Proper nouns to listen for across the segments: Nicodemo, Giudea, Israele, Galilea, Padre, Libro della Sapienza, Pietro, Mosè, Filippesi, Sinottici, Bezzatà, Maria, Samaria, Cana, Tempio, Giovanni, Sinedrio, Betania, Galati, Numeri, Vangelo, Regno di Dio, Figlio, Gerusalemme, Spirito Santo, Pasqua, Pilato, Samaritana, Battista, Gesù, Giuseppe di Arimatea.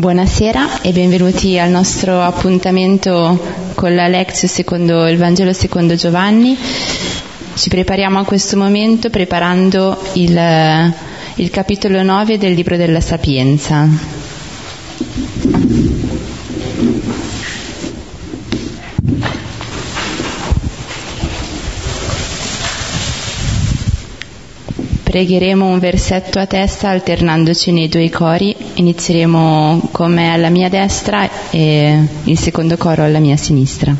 Buonasera e benvenuti al nostro appuntamento con la Lectio secondo il Vangelo secondo Giovanni. Ci prepariamo a questo momento preparando il capitolo 9 del Libro della Sapienza. Pregheremo un versetto a testa alternandoci nei due cori. Inizieremo con me alla mia destra e il secondo coro alla mia sinistra.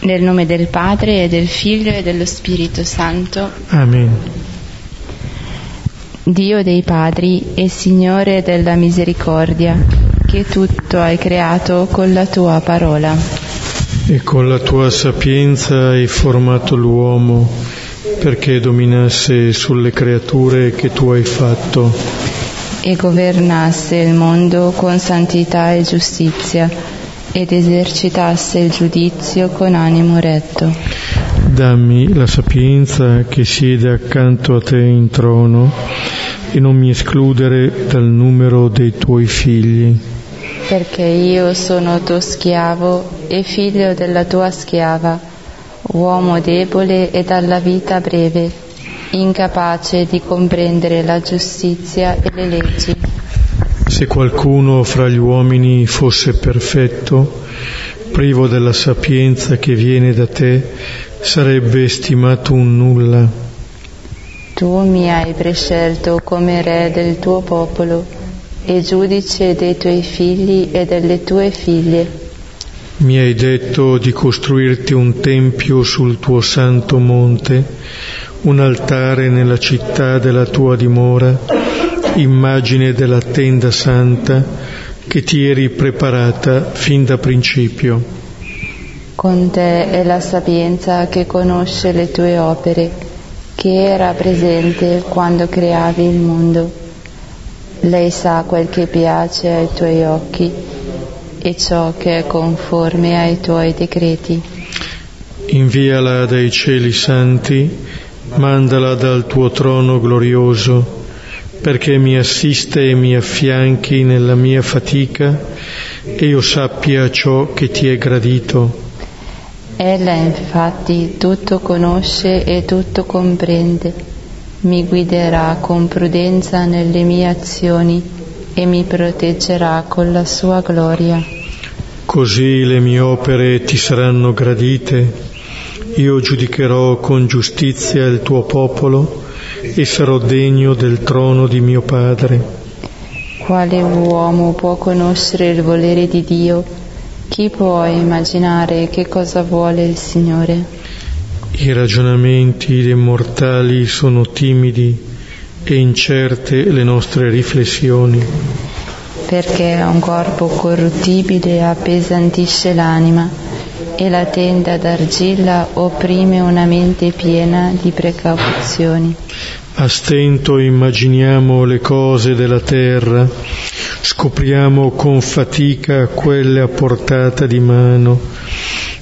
Nel nome del Padre e del Figlio e dello Spirito Santo. Amen. Dio dei padri e Signore della misericordia, che tutto hai creato con la tua parola. E con la tua sapienza hai formato l'uomo perché dominasse sulle creature che tu hai fatto. E governasse il mondo con santità e giustizia, ed esercitasse il giudizio con animo retto. Dammi la sapienza che siede accanto a te in trono e non mi escludere dal numero dei tuoi figli. Perché io sono tuo schiavo e figlio della tua schiava, uomo debole e dalla vita breve, incapace di comprendere la giustizia e le leggi. Se qualcuno fra gli uomini fosse perfetto, privo della sapienza che viene da te, sarebbe stimato un nulla. Tu mi hai prescelto come re del tuo popolo e giudice dei tuoi figli e delle tue figlie. Mi hai detto di costruirti un tempio sul tuo santo monte, un altare nella città della tua dimora, immagine della tenda santa, che ti eri preparata fin da principio. Con te è la sapienza che conosce le tue opere, che era presente quando creavi il mondo. Lei sa quel che piace ai tuoi occhi e ciò che è conforme ai tuoi decreti. Inviala dai cieli santi, mandala dal tuo trono glorioso, perché mi assiste e mi affianchi nella mia fatica e io sappia ciò che ti è gradito. Ella infatti tutto conosce e tutto comprende, mi guiderà con prudenza nelle mie azioni e mi proteggerà con la sua gloria. Così le mie opere ti saranno gradite, io giudicherò con giustizia il tuo popolo e sarò degno del trono di mio Padre. Quale uomo può conoscere il volere di Dio? Chi può immaginare che cosa vuole il Signore? I ragionamenti dei mortali sono timidi e incerte le nostre riflessioni. Perché un corpo corruttibile appesantisce l'anima e la tenda d'argilla opprime una mente piena di precauzioni. A stento immaginiamo le cose della terra, scopriamo con fatica quelle a portata di mano,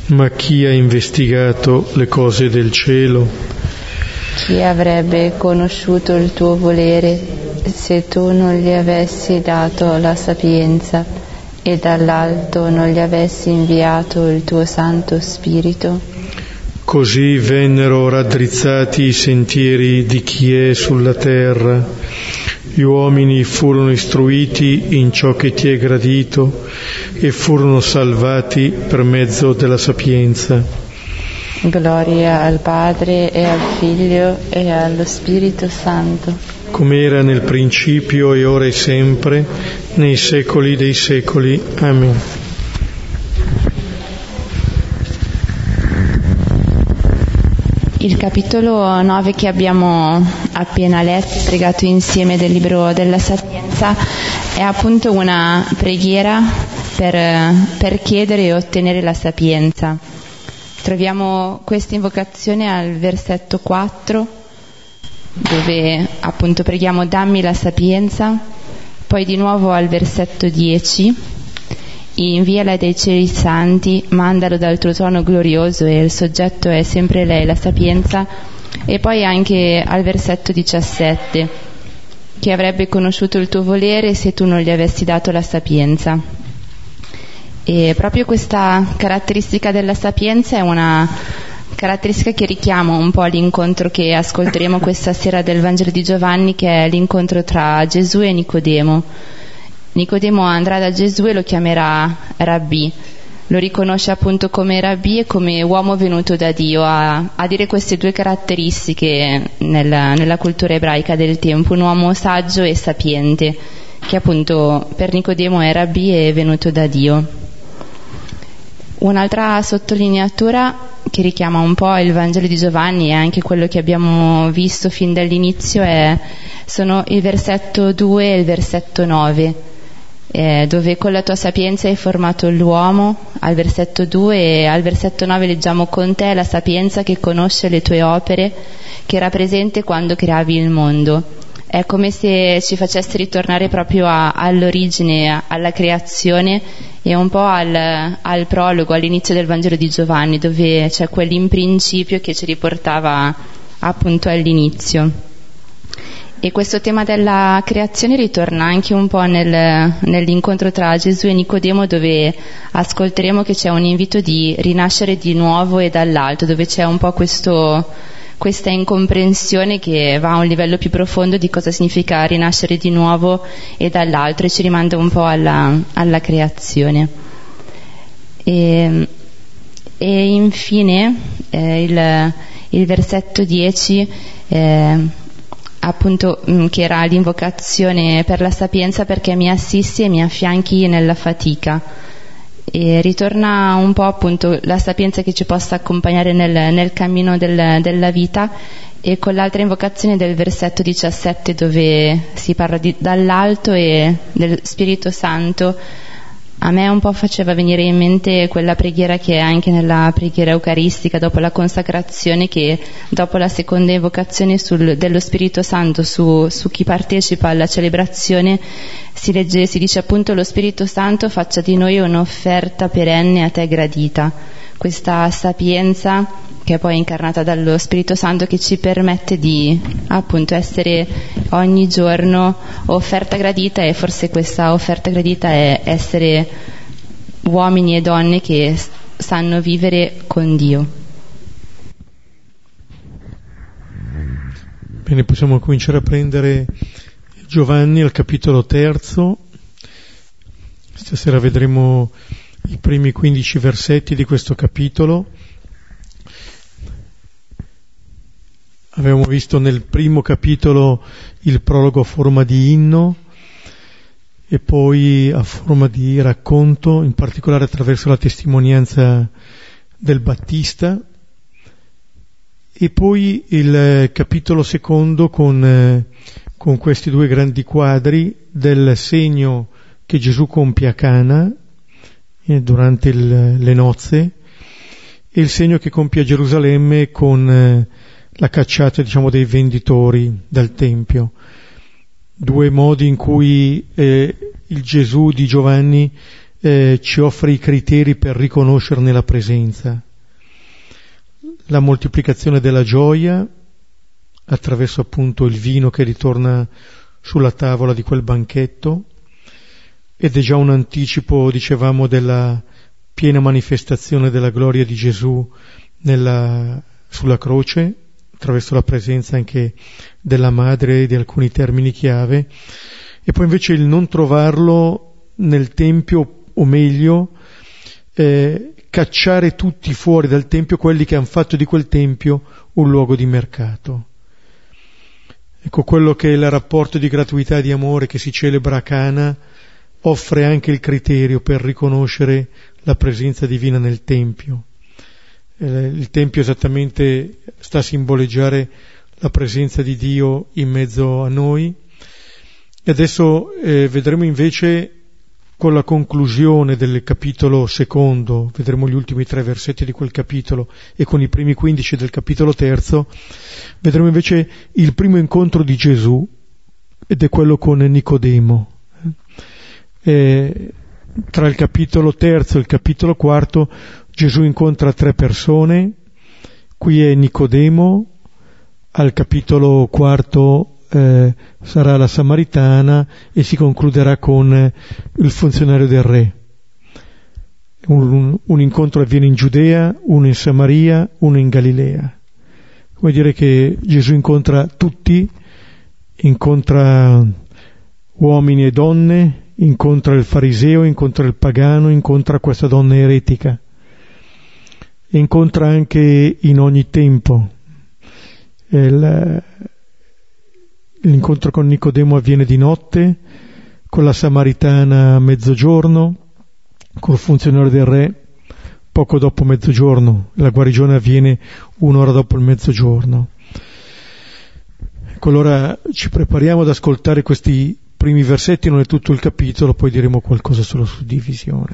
ma chi ha investigato le cose del cielo? Chi avrebbe conosciuto il tuo volere se tu non gli avessi dato la sapienza e dall'alto non gli avessi inviato il tuo Santo Spirito? Così vennero raddrizzati i sentieri di chi è sulla terra. Gli uomini furono istruiti in ciò che ti è gradito e furono salvati per mezzo della sapienza. Gloria al Padre e al Figlio e allo Spirito Santo. Come era nel principio e ora e sempre, nei secoli dei secoli. Amen. Il capitolo 9 che abbiamo appena letto e pregato insieme del Libro della Sapienza è appunto una preghiera per chiedere e ottenere la sapienza. Troviamo questa invocazione al versetto 4, dove appunto preghiamo: dammi la sapienza, Poi di nuovo al versetto 10, inviala dei cieli santi, mandalo dal tuo trono glorioso, e il soggetto è sempre lei, la sapienza. E poi anche al versetto 17, che avrebbe conosciuto il tuo volere se tu non gli avessi dato la sapienza. E proprio questa caratteristica della sapienza è una caratteristica che richiama un po' l'incontro che ascolteremo questa sera del Vangelo di Giovanni, che è l'incontro tra Gesù e Nicodemo. Nicodemo andrà da Gesù e lo chiamerà Rabbì, lo riconosce appunto come Rabbì e come uomo venuto da Dio, a dire queste due caratteristiche nella cultura ebraica del tempo, un uomo saggio e sapiente, che appunto per Nicodemo è Rabbì e venuto da Dio. Un'altra sottolineatura che richiama un po' il Vangelo di Giovanni e anche quello che abbiamo visto fin dall'inizio sono il versetto 2 e il versetto 9, dove con la tua sapienza hai formato l'uomo, al versetto 2, e al versetto 9 leggiamo: con te la sapienza che conosce le tue opere, che era presente quando creavi il mondo. È come se ci facesse ritornare proprio all'origine, alla creazione, e un po' al prologo, all'inizio del Vangelo di Giovanni, dove c'è quell'in principio che ci riportava appunto all'inizio. E questo tema della creazione ritorna anche un po' nell'incontro tra Gesù e Nicodemo, dove ascolteremo che c'è un invito di rinascere di nuovo e dall'alto, dove c'è un po' questa incomprensione che va a un livello più profondo di cosa significa rinascere di nuovo e dall'altro, e ci rimanda un po' alla creazione. E infine il versetto 10, appunto, che era l'invocazione per la sapienza: perché mi assisti e mi affianchi nella fatica. E ritorna un po' appunto la sapienza che ci possa accompagnare nel cammino della vita, e con l'altra invocazione del versetto 17, dove si parla dall'alto e del Spirito Santo. A me un po' faceva venire in mente quella preghiera che è anche nella preghiera eucaristica dopo la consacrazione, che dopo la seconda invocazione dello Spirito Santo su chi partecipa alla celebrazione si dice appunto: lo Spirito Santo faccia di noi un'offerta perenne a te gradita. Questa sapienza che è poi incarnata dallo Spirito Santo, che ci permette di appunto essere ogni giorno offerta gradita, e forse questa offerta gradita è essere uomini e donne che sanno vivere con Dio. Bene, possiamo cominciare a prendere Giovanni al capitolo 3. Stasera vedremo i primi 15 versetti di questo capitolo. Avevamo visto nel primo capitolo il prologo a forma di inno e poi a forma di racconto, in particolare attraverso la testimonianza del Battista, e poi il capitolo secondo con questi due grandi quadri del segno che Gesù compie a Cana durante le nozze, e il segno che compie a Gerusalemme con la cacciata, dei venditori dal Tempio. Due modi in cui il Gesù di Giovanni ci offre i criteri per riconoscerne la presenza: la moltiplicazione della gioia, attraverso appunto il vino che ritorna sulla tavola di quel banchetto, ed è già un anticipo, della piena manifestazione della gloria di Gesù sulla croce, attraverso la presenza anche della madre e di alcuni termini chiave. E poi invece il non trovarlo nel Tempio, o meglio, cacciare tutti fuori dal Tempio quelli che hanno fatto di quel Tempio un luogo di mercato. Ecco, quello che è il rapporto di gratuità e di amore che si celebra a Cana offre anche il criterio per riconoscere la presenza divina nel Tempio. Il Tempio esattamente sta a simboleggiare la presenza di Dio in mezzo a noi. E adesso vedremo invece, con la conclusione del capitolo secondo, vedremo gli ultimi 3 versetti di quel capitolo, e con i primi 15 del capitolo 3, vedremo invece il primo incontro di Gesù, ed è quello con Nicodemo. tra il capitolo terzo e il capitolo quarto Gesù incontra tre persone. Qui è Nicodemo, al capitolo quarto sarà la Samaritana e si concluderà con il funzionario del re. Un incontro avviene in Giudea, uno in Samaria, uno in Galilea. Vuol dire che Gesù incontra tutti, incontra uomini e donne, incontra il fariseo, incontra il pagano, incontra questa donna eretica, e incontra anche in ogni tempo. L'incontro con Nicodemo avviene di notte, con la Samaritana a mezzogiorno, col funzionario del re poco dopo mezzogiorno. La guarigione avviene un'ora dopo il mezzogiorno. Ecco, allora ci prepariamo ad ascoltare questi primi versetti, non è tutto il capitolo, poi diremo qualcosa sulla suddivisione.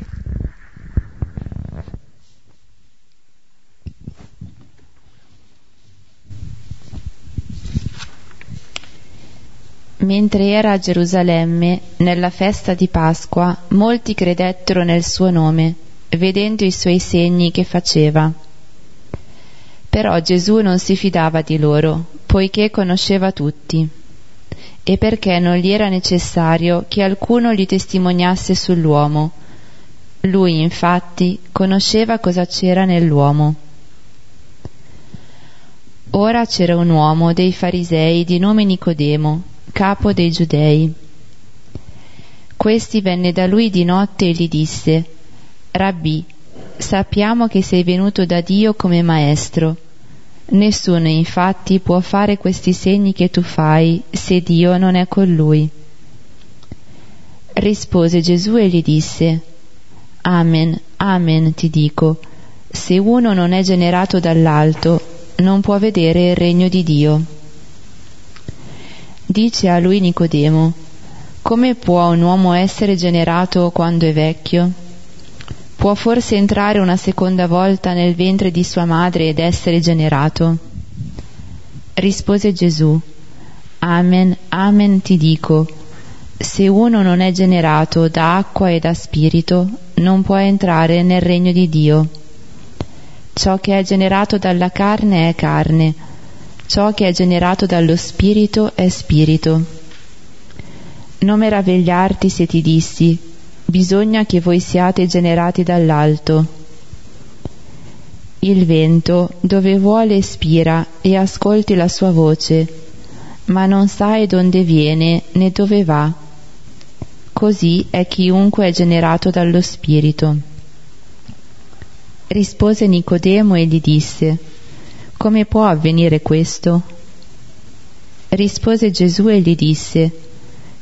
Mentre era a Gerusalemme, nella festa di Pasqua, molti credettero nel suo nome, vedendo i suoi segni che faceva. Però Gesù non si fidava di loro, poiché conosceva tutti, e perché non gli era necessario che alcuno gli testimoniasse sull'uomo. Lui, infatti, conosceva cosa c'era nell'uomo. Ora c'era un uomo dei farisei di nome Nicodemo, capo dei Giudei. Questi venne da lui di notte e gli disse: Rabbì, sappiamo che sei venuto da Dio come maestro. Nessuno infatti può fare questi segni che tu fai se Dio non è con lui. Rispose Gesù e gli disse: Amen, amen ti dico, se uno non è generato dall'alto, non può vedere il regno di Dio. Dice a lui Nicodemo: come può un uomo essere generato quando è vecchio? Può forse entrare una seconda volta nel ventre di sua madre ed essere generato? Rispose Gesù: Amen, amen ti dico, se uno non è generato da acqua e da spirito, non può entrare nel regno di Dio. Ciò che è generato dalla carne è carne, ciò che è generato dallo Spirito è Spirito. Non meravigliarti se ti dissi: bisogna che voi siate generati dall'alto. Il vento dove vuole spira e ascolti la sua voce, ma non sai donde viene né dove va. Così è chiunque è generato dallo Spirito. Rispose Nicodemo e gli disse: come può avvenire questo? Rispose Gesù e gli disse: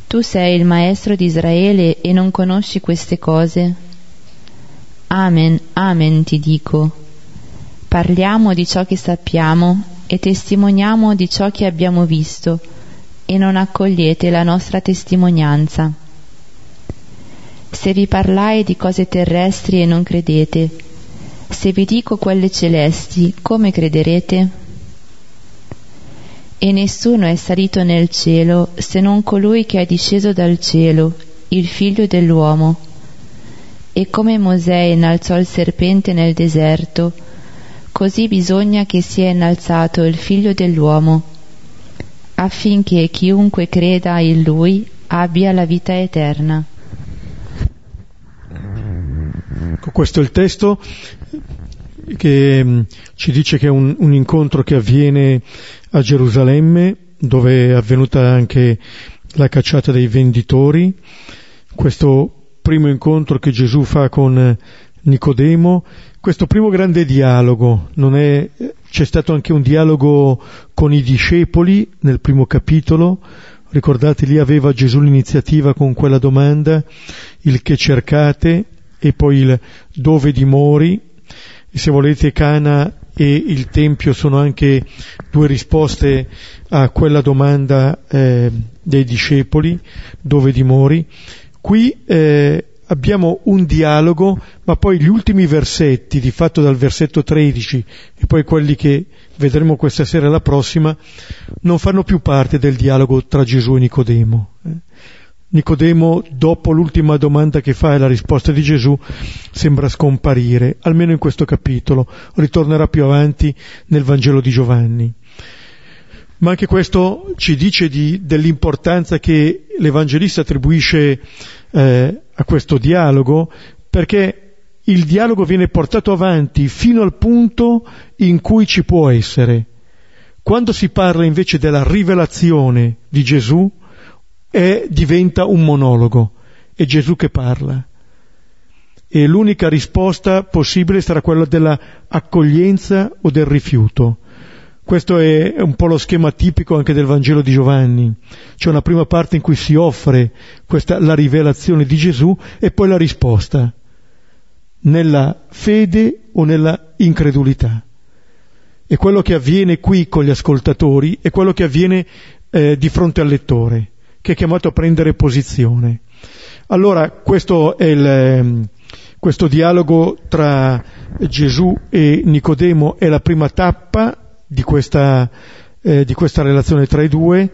tu sei il maestro di Israele e non conosci queste cose? Amen, amen ti dico. Parliamo di ciò che sappiamo e testimoniamo di ciò che abbiamo visto, e non accogliete la nostra testimonianza. Se vi parlai di cose terrestri e non credete, se vi dico quelle celesti, come crederete? E nessuno è salito nel cielo se non colui che è disceso dal cielo, il Figlio dell'uomo. E come Mosè innalzò il serpente nel deserto, così bisogna che sia innalzato il Figlio dell'uomo, affinché chiunque creda in lui abbia la vita eterna. Questo è il testo che ci dice che è un incontro che avviene a Gerusalemme, dove è avvenuta anche la cacciata dei venditori. Questo primo incontro che Gesù fa con Nicodemo, questo primo grande dialogo, c'è stato anche un dialogo con i discepoli nel primo capitolo. Ricordate, lì aveva Gesù l'iniziativa con quella domanda: il che cercate? E poi il dove dimori. Se volete, Cana e il Tempio sono anche due risposte a quella domanda dei discepoli: dove dimori. Qui abbiamo un dialogo, ma poi gli ultimi versetti, di fatto dal versetto 13 e poi quelli che vedremo questa sera e la prossima, non fanno più parte del dialogo tra Gesù e Nicodemo. Nicodemo, dopo l'ultima domanda che fa e la risposta di Gesù, sembra scomparire, almeno in questo capitolo, ritornerà più avanti nel Vangelo di Giovanni. Ma anche questo ci dice dell'importanza che l'Evangelista attribuisce a questo dialogo, perché il dialogo viene portato avanti fino al punto in cui ci può essere. Quando si parla invece della rivelazione di Gesù, diventa un monologo, è Gesù che parla. E l'unica risposta possibile sarà quella dell'accoglienza o del rifiuto. Questo è un po' lo schema tipico anche del Vangelo di Giovanni. C'è una prima parte in cui si offre la rivelazione di Gesù e poi la risposta, nella fede o nella incredulità. E quello che avviene qui con gli ascoltatori è quello che avviene di fronte al lettore, che è chiamato a prendere posizione. Allora, questo è questo dialogo tra Gesù e Nicodemo è la prima tappa di questa relazione tra i due.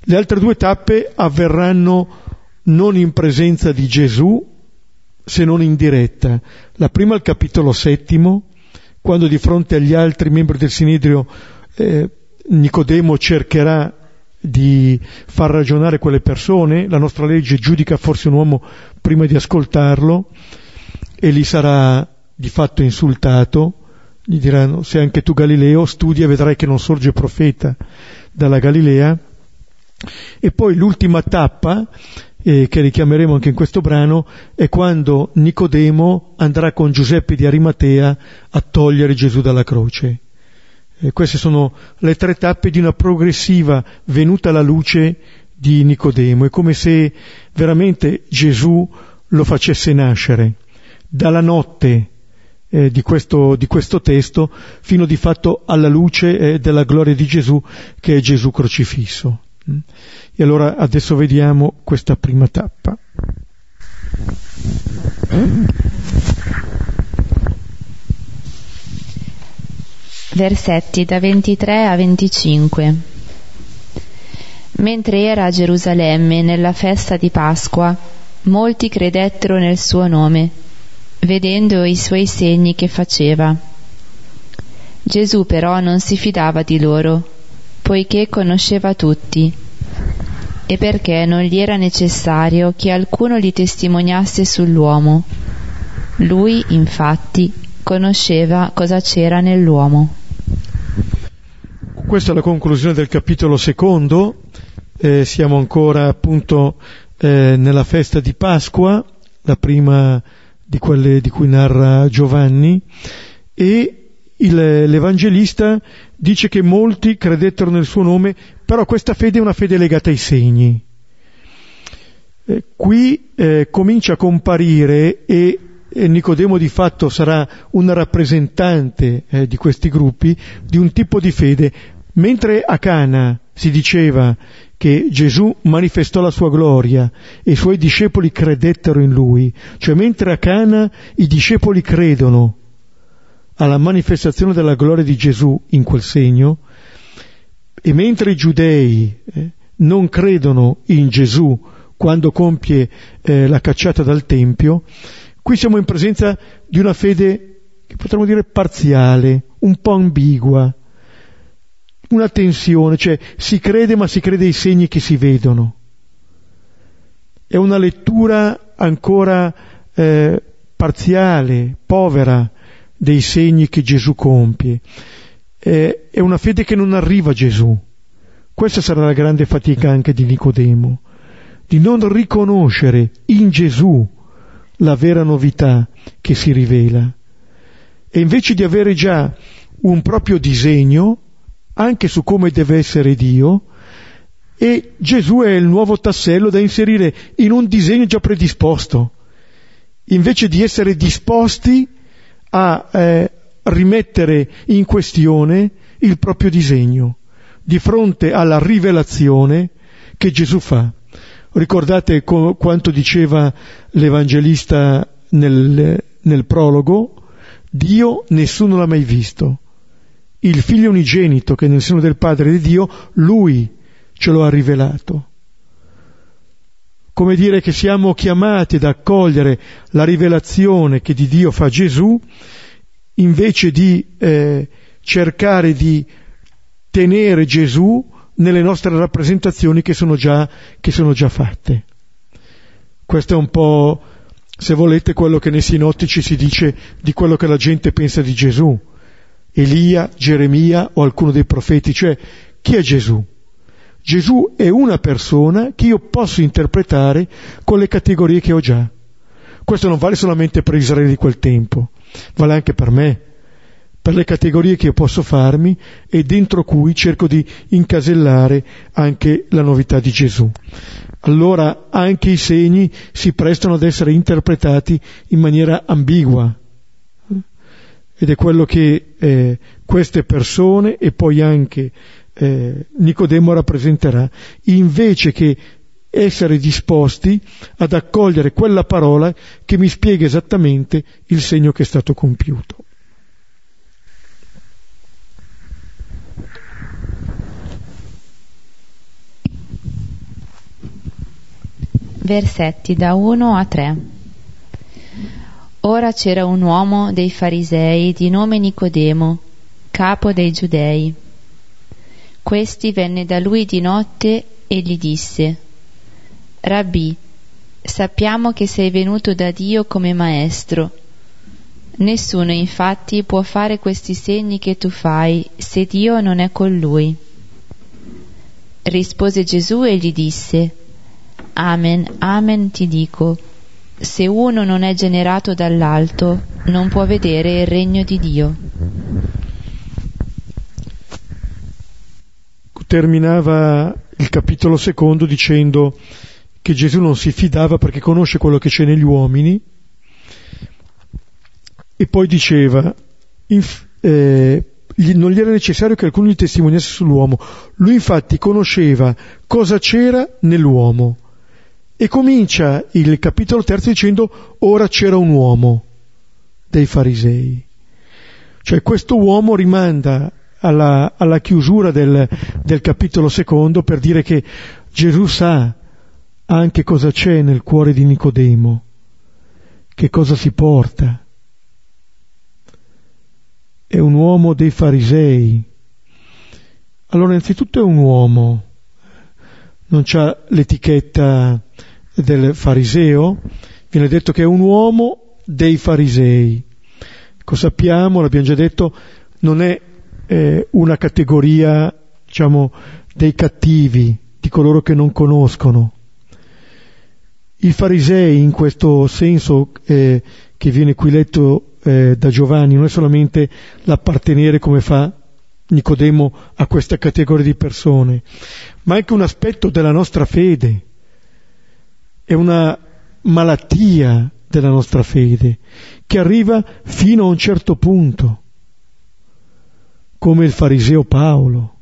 Le altre due tappe avverranno non in presenza di Gesù, se non in diretta. La prima al capitolo 7, quando di fronte agli altri membri del Sinedrio Nicodemo cercherà di far ragionare quelle persone. La nostra legge giudica forse un uomo prima di ascoltarlo, e lì sarà di fatto insultato. Gli diranno: se anche tu, Galileo, studia, vedrai che non sorge profeta dalla Galilea. E poi l'ultima tappa, che richiameremo anche in questo brano, è quando Nicodemo andrà con Giuseppe di Arimatea a togliere Gesù dalla croce. Queste sono le tre tappe di una progressiva venuta alla luce di Nicodemo. È come se veramente Gesù lo facesse nascere dalla notte di questo testo fino di fatto alla luce della gloria di Gesù, che è Gesù crocifisso. E allora adesso vediamo questa prima tappa. Versetti da 23 a 25. Mentre era a Gerusalemme nella festa di Pasqua, molti credettero nel suo nome, vedendo i suoi segni che faceva. Gesù però non si fidava di loro, poiché conosceva tutti, e perché non gli era necessario che alcuno gli testimoniasse sull'uomo. Lui, infatti, conosceva cosa c'era nell'uomo. Questa è la conclusione del capitolo 2. Siamo ancora appunto nella festa di Pasqua, la prima di quelle di cui narra Giovanni, e l'Evangelista dice che molti credettero nel suo nome, però questa fede è una fede legata ai segni. Qui comincia a comparire, e Nicodemo di fatto sarà un rappresentante di questi gruppi, di un tipo di fede. Mentre a Cana si diceva che Gesù manifestò la sua gloria e i suoi discepoli credettero in lui, cioè mentre a Cana i discepoli credono alla manifestazione della gloria di Gesù in quel segno, e mentre i giudei non credono in Gesù quando compie la cacciata dal Tempio, qui siamo in presenza di una fede che potremmo dire parziale, un po' ambigua, una tensione, cioè si crede ma si crede ai segni che si vedono. È una lettura ancora parziale, povera, dei segni che Gesù compie. È una fede che non arriva a Gesù. Questa sarà la grande fatica anche di Nicodemo, di non riconoscere in Gesù la vera novità che si rivela, e invece di avere già un proprio disegno anche su come deve essere Dio, e Gesù è il nuovo tassello da inserire in un disegno già predisposto, invece di essere disposti a rimettere in questione il proprio disegno di fronte alla rivelazione che Gesù fa. Ricordate quanto diceva l'Evangelista nel prologo: Dio nessuno l'ha mai visto, il Figlio unigenito che è nel seno del Padre di Dio, Lui ce lo ha rivelato. come dire che siamo chiamati ad accogliere la rivelazione che di Dio fa Gesù, invece di cercare di tenere Gesù nelle nostre rappresentazioni che sono già fatte. Questo è un po', se volete, quello che nei sinottici si dice di quello che la gente pensa di Gesù. Elia, Geremia o alcuno dei profeti, cioè chi è Gesù? Gesù è una persona che io posso interpretare con le categorie che ho già. Questo non vale solamente per Israele di quel tempo, vale anche per me, per le categorie che io posso farmi e dentro cui cerco di incasellare anche la novità di Gesù. Allora anche i segni si prestano ad essere interpretati in maniera ambigua, ed è quello che queste persone e poi anche Nicodemo rappresenterà, invece che essere disposti ad accogliere quella parola che mi spiega esattamente il segno che è stato compiuto. Versetti da 1 a 3. Ora c'era un uomo dei farisei di nome Nicodemo, capo dei giudei. Questi venne da lui di notte e gli disse: Rabbì, sappiamo che sei venuto da Dio come maestro. Nessuno infatti può fare questi segni che tu fai se Dio non è con lui. Rispose Gesù e gli disse: Amen, amen ti dico, se uno non è generato dall'alto, non può vedere il regno di Dio. Terminava il capitolo secondo dicendo che Gesù non si fidava perché conosce quello che c'è negli uomini, e poi diceva non gli era necessario che alcuno gli testimoniasse sull'uomo. Lui infatti conosceva cosa c'era nell'uomo. E comincia il capitolo terzo dicendo: ora c'era un uomo dei farisei. Cioè questo uomo rimanda alla chiusura del capitolo secondo per dire che Gesù sa anche cosa c'è nel cuore di Nicodemo, che cosa si porta. È un uomo dei farisei. Allora innanzitutto è un uomo, non c'ha l'etichetta del fariseo, viene detto che è un uomo dei farisei. Ecco, sappiamo, l'abbiamo già detto, non è una categoria, diciamo, dei cattivi, di coloro che non conoscono. I farisei, in questo senso che viene qui letto da Giovanni, non è solamente l'appartenere, come fa Nicodemo, a questa categoria di persone, ma anche un aspetto della nostra fede. È una malattia della nostra fede che arriva fino a un certo punto, come il fariseo Paolo.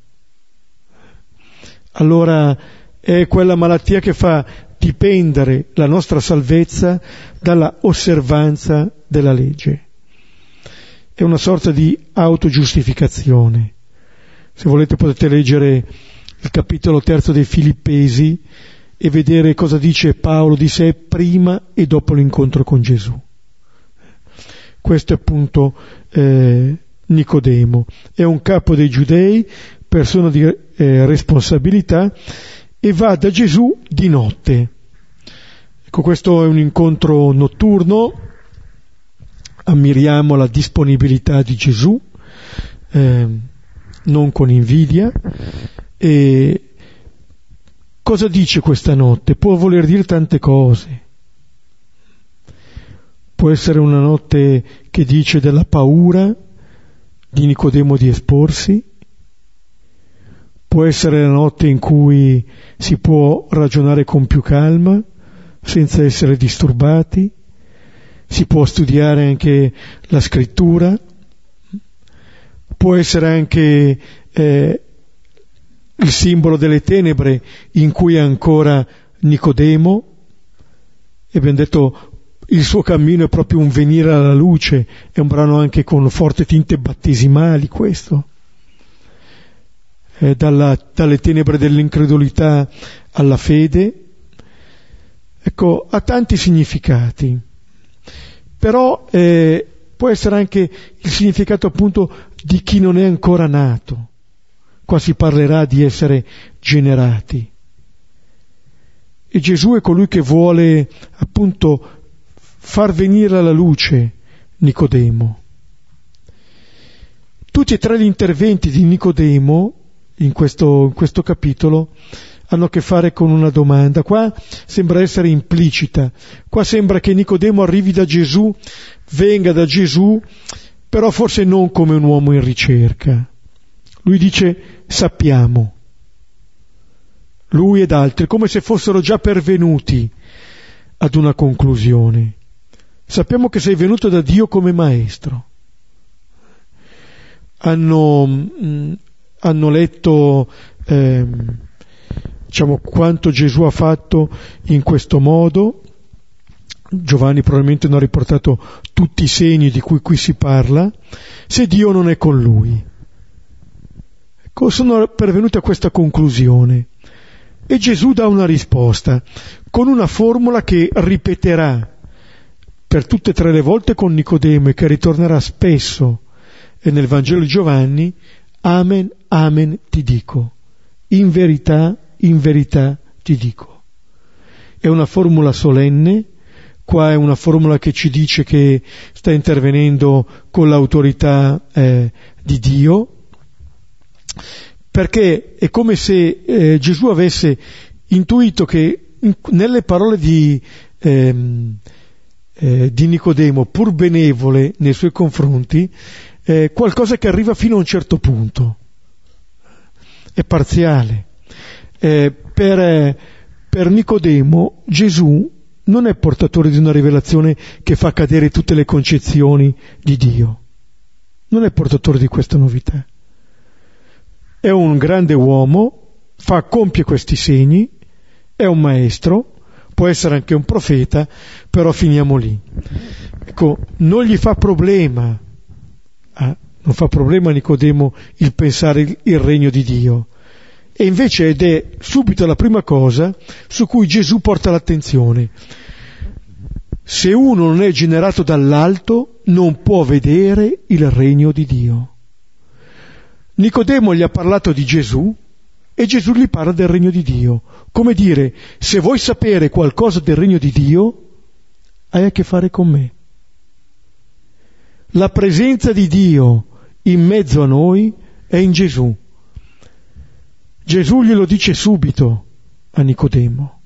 Allora è quella malattia che fa dipendere la nostra salvezza dalla osservanza della legge. È una sorta di autogiustificazione. Se volete potete leggere il capitolo terzo dei Filippesi e vedere cosa dice Paolo di sé prima e dopo l'incontro con Gesù. Questo è appunto Nicodemo. È un capo dei giudei, persona di responsabilità, e va da Gesù di notte. Ecco, questo è un incontro notturno. Ammiriamo la disponibilità di Gesù, non con invidia. E cosa dice questa notte? Può voler dire tante cose. Può essere una notte che dice della paura di Nicodemo di esporsi, può essere la notte in cui si può ragionare con più calma, senza essere disturbati, si può studiare anche la scrittura, può essere anche il simbolo delle tenebre in cui è ancora Nicodemo, e abbiamo detto il suo cammino è proprio un venire alla luce, è un brano anche con forti tinte battesimali questo. Dalle tenebre dell'incredulità alla fede, Ecco, ha tanti significati, però può essere anche il significato appunto di chi non è ancora nato. Qua si parlerà di essere generati. E Gesù è colui che vuole appunto far venire alla luce Nicodemo. Tutti e tre gli interventi di Nicodemo in questo capitolo hanno a che fare con una domanda. Qua sembra essere implicita, qua sembra che Nicodemo arrivi da Gesù, venga da Gesù, però forse non come un uomo in ricerca. Lui dice sappiamo, lui ed altri, come se fossero già pervenuti ad una conclusione. Sappiamo che sei venuto da Dio come maestro. Hanno letto quanto Gesù ha fatto in questo modo. Giovanni probabilmente non ha riportato tutti i segni di cui qui si parla, se Dio non è con lui. Ecco, sono pervenuti a questa conclusione e Gesù dà una risposta con una formula che ripeterà per tutte e tre le volte con Nicodemo e che ritornerà spesso. E nel Vangelo di Giovanni, amen, amen ti dico, in verità ti dico. È una formula solenne, qua è una formula che ci dice che sta intervenendo con l'autorità di Dio, perché è come se Gesù avesse intuito che nelle parole di Nicodemo, pur benevole nei suoi confronti, qualcosa che arriva fino a un certo punto, è parziale. Per Nicodemo Gesù non è portatore di una rivelazione che fa cadere tutte le concezioni di Dio, non è portatore di questa novità. È un grande uomo, compie questi segni, è un maestro, può essere anche un profeta, però finiamo lì. Ecco, non gli fa problema. Non fa problema a Nicodemo il pensare il regno di Dio, e invece ed è subito la prima cosa su cui Gesù porta l'attenzione. Se uno non è generato dall'alto non può vedere il regno di Dio. Nicodemo gli ha parlato di Gesù e Gesù gli parla del regno di Dio, come dire: se vuoi sapere qualcosa del regno di Dio hai a che fare con me. La presenza di Dio in mezzo a noi è in Gesù. Gesù glielo dice subito a Nicodemo.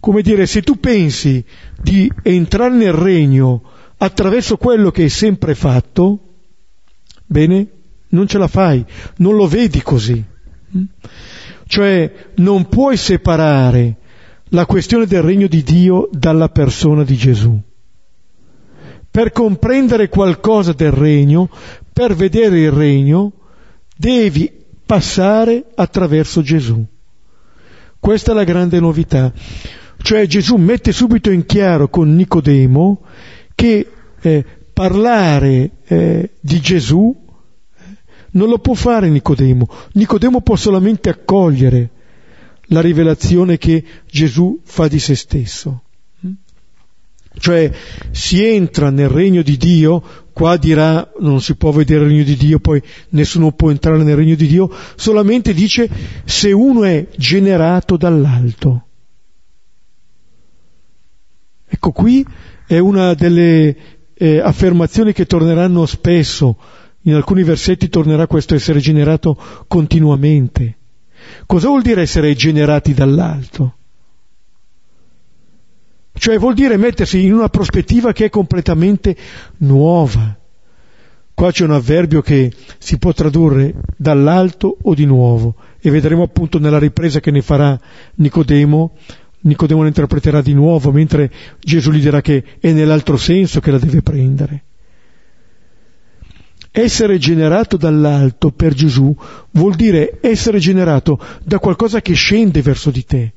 Come dire, se tu pensi di entrare nel regno attraverso quello che hai sempre fatto, bene, non ce la fai, non lo vedi così. Cioè, non puoi separare la questione del regno di Dio dalla persona di Gesù. Per comprendere qualcosa del regno, per vedere il regno, devi passare attraverso Gesù. Questa è la grande novità. Cioè Gesù mette subito in chiaro con Nicodemo che parlare di Gesù non lo può fare Nicodemo. Nicodemo può solamente accogliere la rivelazione che Gesù fa di se stesso. Cioè si entra nel regno di Dio, qua dirà non si può vedere il regno di Dio, poi nessuno può entrare nel regno di Dio, solamente dice se uno è generato dall'alto. Ecco, qui è una delle affermazioni che torneranno spesso, in alcuni versetti tornerà questo essere generato continuamente. Cosa vuol dire essere generati dall'alto? Cioè vuol dire mettersi in una prospettiva che è completamente nuova. Qua c'è un avverbio che si può tradurre dall'alto o di nuovo, e vedremo appunto nella ripresa che ne farà Nicodemo. Nicodemo la interpreterà di nuovo, mentre Gesù gli dirà che è nell'altro senso che la deve prendere. Essere generato dall'alto per Gesù vuol dire essere generato da qualcosa che scende verso di te.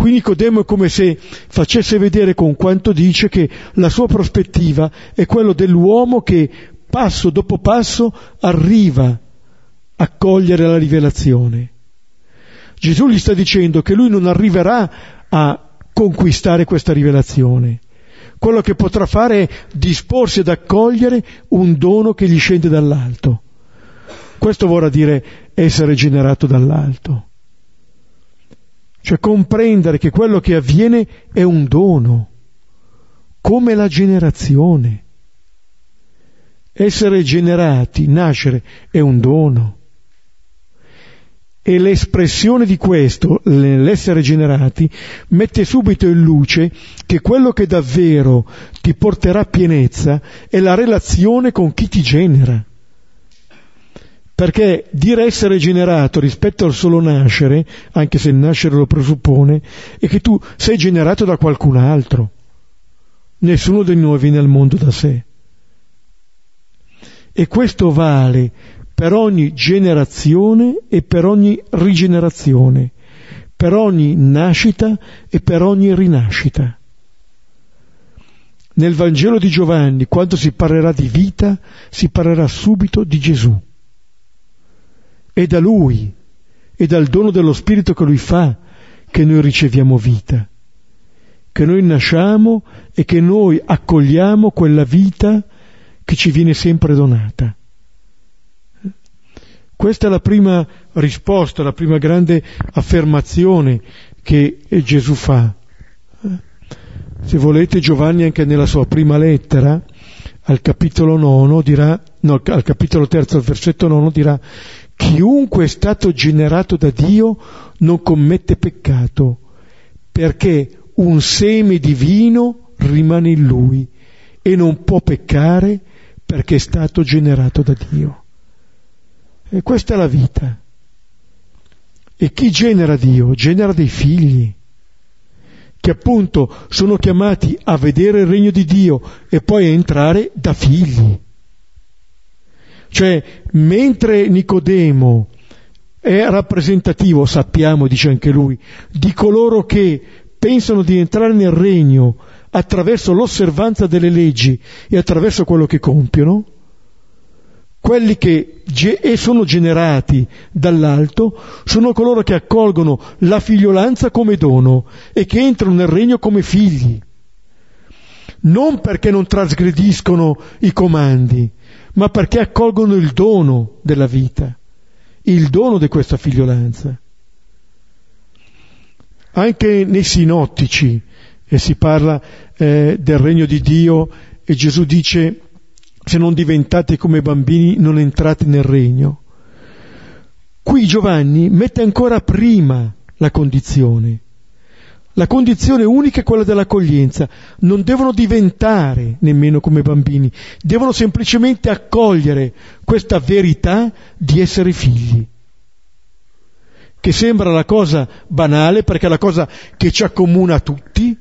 Qui Nicodemo è come se facesse vedere con quanto dice che la sua prospettiva è quella dell'uomo che passo dopo passo arriva a cogliere la rivelazione. Gesù gli sta dicendo che lui non arriverà a conquistare questa rivelazione. Quello che potrà fare è disporsi ad accogliere un dono che gli scende dall'alto. Questo vorrà dire essere generato dall'alto. Cioè comprendere che quello che avviene è un dono, come la generazione. Essere generati, nascere, è un dono. E l'espressione di questo, l'essere generati, mette subito in luce che quello che davvero ti porterà pienezza è la relazione con chi ti genera. Perché dire essere generato rispetto al solo nascere, anche se il nascere lo presuppone, è che tu sei generato da qualcun altro. Nessuno di noi viene al mondo da sé. E questo vale per ogni generazione e per ogni rigenerazione, per ogni nascita e per ogni rinascita. Nel Vangelo di Giovanni, quando si parlerà di vita, si parlerà subito di Gesù. È da Lui, è dal dono dello Spirito che Lui fa, che noi riceviamo vita, che noi nasciamo e che noi accogliamo quella vita che ci viene sempre donata. Questa è la prima risposta, la prima grande affermazione che Gesù fa. Se volete, Giovanni anche nella sua prima lettera, al capitolo 9 dirà, no, al capitolo 3, al versetto 9 dirà: chiunque è stato generato da Dio non commette peccato, perché un seme divino rimane in lui e non può peccare perché è stato generato da Dio. E questa è la vita. E chi genera Dio? Genera dei figli, che appunto sono chiamati a vedere il regno di Dio e poi a entrare da figli. Cioè, mentre Nicodemo è rappresentativo, sappiamo, dice anche lui, di coloro che pensano di entrare nel regno attraverso l'osservanza delle leggi e attraverso quello che compiono, quelli che sono generati dall'alto sono coloro che accolgono la figliolanza come dono e che entrano nel regno come figli, non perché non trasgrediscono i comandi, ma perché accolgono il dono della vita, il dono di questa figliolanza. Anche nei sinottici si parla del regno di Dio, e Gesù dice: se non diventate come bambini non entrate nel regno. Qui Giovanni mette ancora prima la condizione. La condizione unica è quella dell'accoglienza. Non devono diventare nemmeno come bambini, devono semplicemente accogliere questa verità di essere figli, che sembra la cosa banale perché è la cosa che ci accomuna a tutti.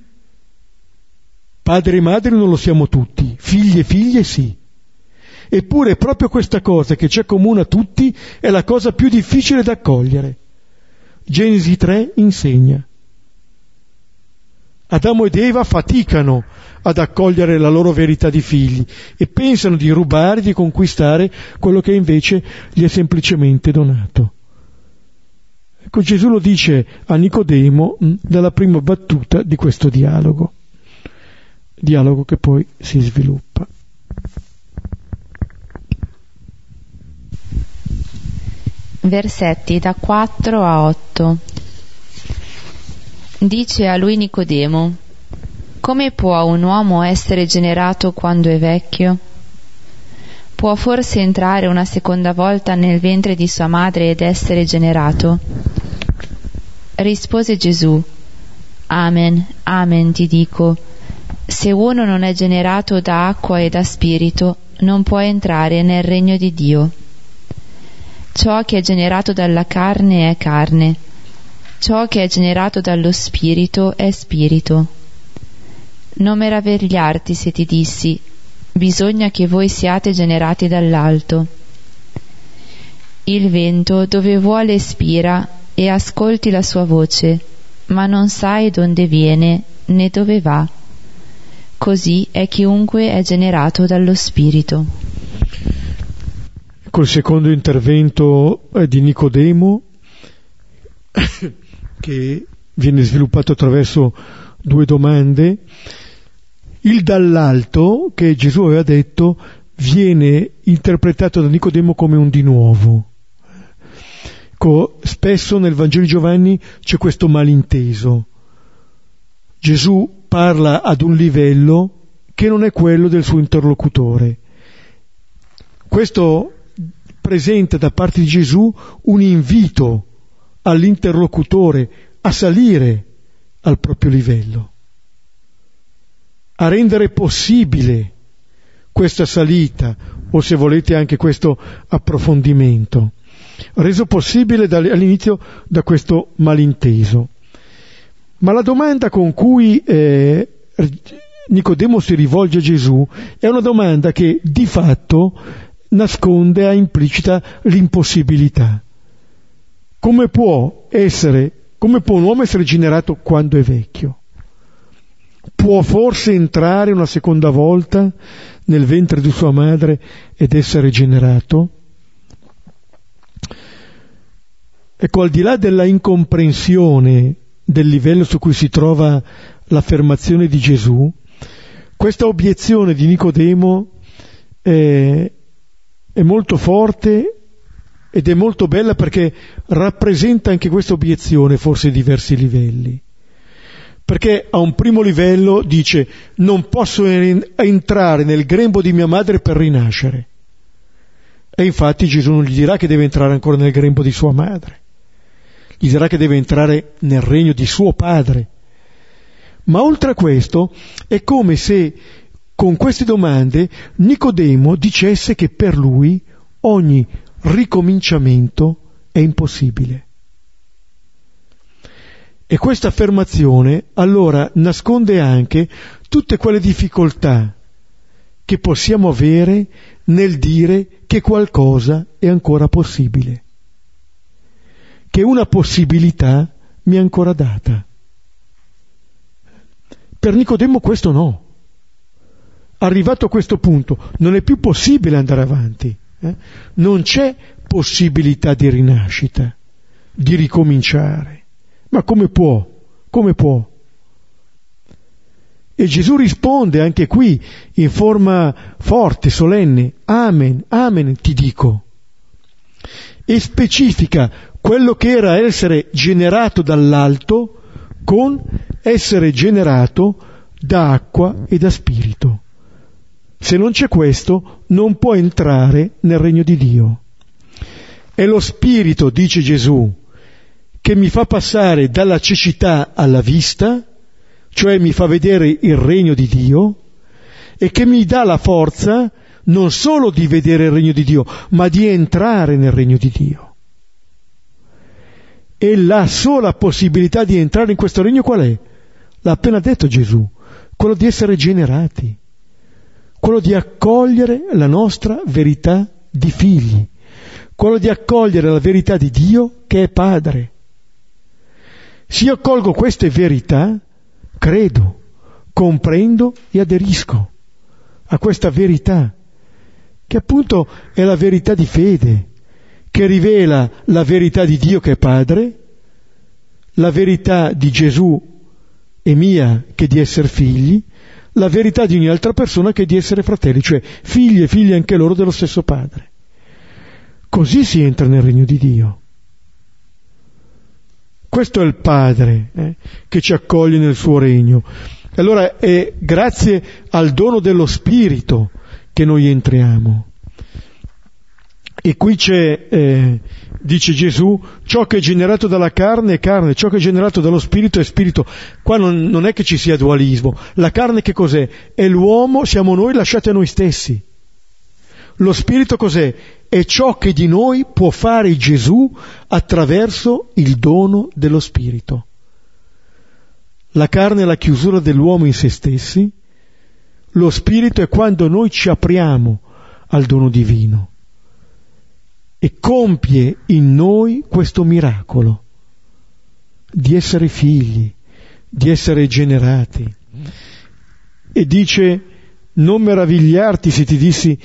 Padre e madre non lo siamo tutti, figli e figlie sì. Eppure proprio questa cosa che ci accomuna a tutti è la cosa più difficile da accogliere. Genesi 3 insegna. Adamo ed Eva faticano ad accogliere la loro verità di figli e pensano di rubare, di conquistare quello che invece gli è semplicemente donato. Ecco, Gesù lo dice a Nicodemo dalla prima battuta di questo dialogo che poi si sviluppa. Versetti da 4 a 8. Dice a lui Nicodemo: come può un uomo essere generato quando è vecchio? Può forse entrare una seconda volta nel ventre di sua madre ed essere generato? Rispose Gesù: amen, amen ti dico, se uno non è generato da acqua e da spirito, non può entrare nel regno di Dio. Ciò che è generato dalla carne è carne, ciò che è generato dallo spirito è spirito. Non meravigliarti se ti dissi: bisogna che voi siate generati dall'alto. Il vento dove vuole spira e ascolti la sua voce, ma non sai donde viene né dove va. Così è chiunque è generato dallo Spirito. Col secondo intervento di Nicodemo, che viene sviluppato attraverso due domande. Il dall'alto, che Gesù aveva detto, viene interpretato da Nicodemo come un di nuovo. Spesso nel Vangelo di Giovanni c'è questo malinteso. Gesù parla ad un livello che non è quello del suo interlocutore. Questo presenta da parte di Gesù un invito all'interlocutore a salire al proprio livello, a rendere possibile questa salita, o se volete anche questo approfondimento, reso possibile all'inizio da questo malinteso. Ma la domanda con cui Nicodemo si rivolge a Gesù è una domanda che di fatto nasconde a implicita l'impossibilità. Come può un uomo essere generato quando è vecchio? Può forse entrare una seconda volta nel ventre di sua madre ed essere generato? Ecco, al di là della incomprensione del livello su cui si trova l'affermazione di Gesù, questa obiezione di Nicodemo è molto forte ed è molto bella, perché rappresenta anche questa obiezione forse diversi livelli. Perché a un primo livello dice: non posso entrare nel grembo di mia madre per rinascere. E infatti Gesù non gli dirà che deve entrare ancora nel grembo di sua madre, gli dirà che deve entrare nel regno di suo padre. Ma oltre a questo è come se con queste domande Nicodemo dicesse che per lui ogni ricominciamento è impossibile. E questa affermazione allora nasconde anche tutte quelle difficoltà che possiamo avere nel dire che qualcosa è ancora possibile, che una possibilità mi è ancora data. Per Nicodemo questo no. Arrivato a questo punto non è più possibile andare avanti, non c'è possibilità di rinascita, di ricominciare. Ma come può? Come può? E Gesù risponde anche qui in forma forte, solenne: amen, amen ti dico. E specifica quello che era essere generato dall'alto con essere generato da acqua e da spirito. Se non c'è questo, non può entrare nel regno di Dio. È lo spirito, dice Gesù, che mi fa passare dalla cecità alla vista, cioè mi fa vedere il regno di Dio, e che mi dà la forza non solo di vedere il regno di Dio, ma di entrare nel regno di Dio. E la sola possibilità di entrare in questo regno qual è? L'ha appena detto Gesù: quello di essere generati, quello di accogliere la nostra verità di figli, quello di accogliere la verità di Dio che è Padre. Se io accolgo queste verità, credo, comprendo e aderisco a questa verità, che appunto è la verità di fede, che rivela la verità di Dio che è Padre, la verità di Gesù e mia che di essere figli, la verità di ogni altra persona che di essere fratelli, cioè figli e figlie anche loro dello stesso Padre. Così si entra nel regno di Dio. Questo è il Padre che ci accoglie nel suo regno. Allora è grazie al dono dello Spirito che noi entriamo. E qui c'è, dice Gesù, ciò che è generato dalla carne è carne, ciò che è generato dallo spirito è spirito. Qua non è che ci sia dualismo. La carne che cos'è? È l'uomo, siamo noi lasciati a noi stessi. Lo spirito cos'è? È ciò che di noi può fare Gesù attraverso il dono dello spirito. La carne è la chiusura dell'uomo in se stessi, lo spirito è quando noi ci apriamo al dono divino e compie in noi questo miracolo di essere figli, di essere generati. E dice: non meravigliarti se ti dissi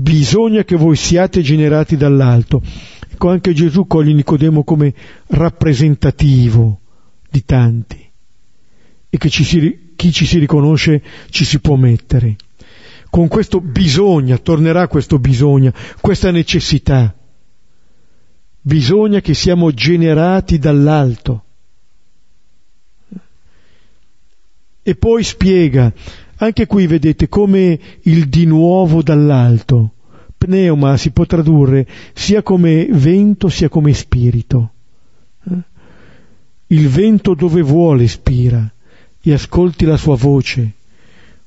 bisogna che voi siate generati dall'alto. Ecco, anche Gesù coglie Nicodemo come rappresentativo di tanti, e che chi ci si riconosce ci si può mettere. Con questo bisogna, tornerà questo bisogna, questa necessità. Bisogna che siamo generati dall'alto. E poi spiega, anche qui vedete come il di nuovo dall'alto, pneuma si può tradurre sia come vento sia come spirito. Il vento dove vuole spira e ascolti la sua voce,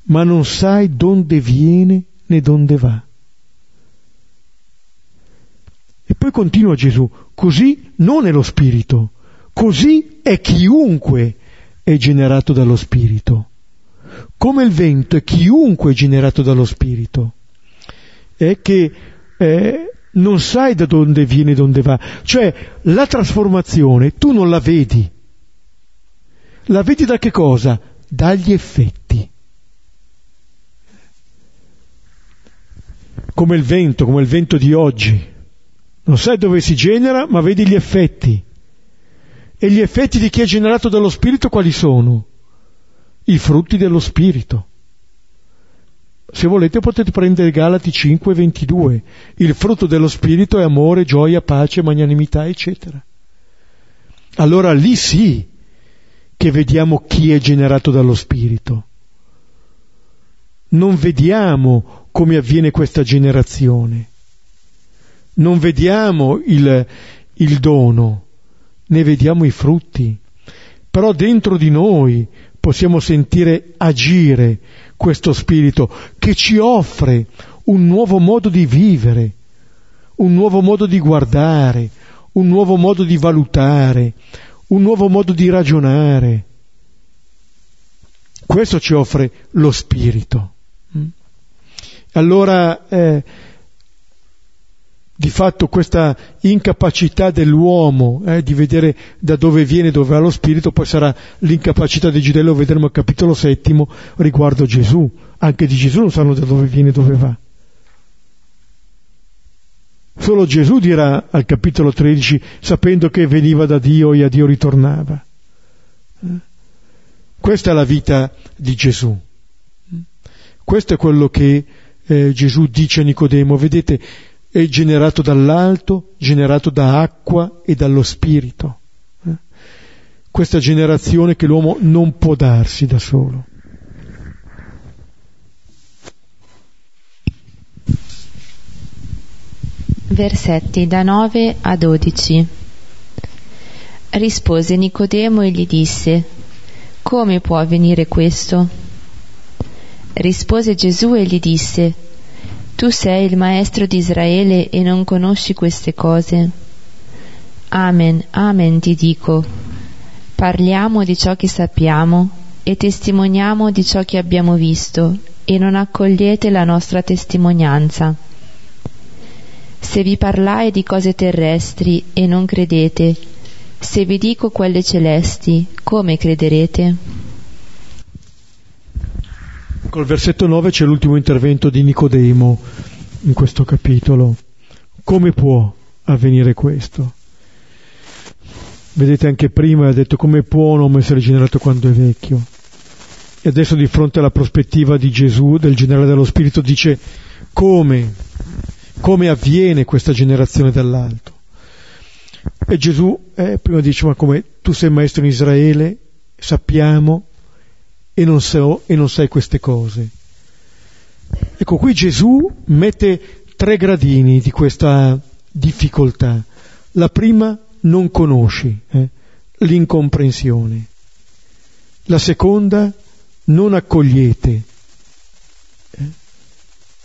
ma non sai donde viene né donde va. E poi continua Gesù, così non è lo spirito, così è chiunque è generato dallo spirito. Come il vento è chiunque è generato dallo spirito. È che non sai da dove viene e dove va. Cioè la trasformazione tu non la vedi. La vedi da che cosa? Dagli effetti. Come il vento di oggi. Non sai dove si genera, ma vedi gli effetti. E gli effetti di chi è generato dallo Spirito quali sono? I frutti dello Spirito. Se volete potete prendere Galati 5,22. Il frutto dello Spirito è amore, gioia, pace, magnanimità, eccetera. Allora lì sì che vediamo chi è generato dallo Spirito. Non vediamo come avviene questa generazione. Non vediamo il dono, ne vediamo i frutti. Però dentro di noi possiamo sentire agire questo Spirito che ci offre un nuovo modo di vivere, un nuovo modo di guardare, un nuovo modo di valutare, un nuovo modo di ragionare. Questo ci offre lo Spirito. Allora di fatto questa incapacità dell'uomo di vedere da dove viene e dove va lo Spirito, poi sarà l'incapacità di Giudea, lo vedremo al capitolo 7 riguardo Gesù. Anche di Gesù non sanno da dove viene e dove va. Solo Gesù dirà al capitolo 13, sapendo che veniva da Dio e a Dio ritornava. Questa è la vita di Gesù. Questo è quello che Gesù dice a Nicodemo. Vedete, è generato dall'alto, generato da acqua e dallo spirito. Questa generazione che l'uomo non può darsi da solo. Versetti da 9 a 12. Rispose Nicodemo e gli disse: come può avvenire questo? Rispose Gesù e gli disse: tu sei il maestro di Israele e non conosci queste cose? Amen, amen ti dico. Parliamo di ciò che sappiamo e testimoniamo di ciò che abbiamo visto, e non accogliete la nostra testimonianza. Se vi parlai di cose terrestri e non credete, se vi dico quelle celesti, come crederete? Col versetto 9 c'è l'ultimo intervento di Nicodemo in questo capitolo. Come può avvenire questo? Vedete, anche prima ha detto come può un uomo essere generato quando è vecchio, e adesso di fronte alla prospettiva di Gesù, del generare dello Spirito, dice come avviene questa generazione dall'alto. E Gesù prima dice: ma come, tu sei maestro in Israele, sappiamo, e non sai queste cose. Ecco, qui Gesù mette 3 gradini di questa difficoltà. La prima, non conosci, l'incomprensione. La seconda, non accogliete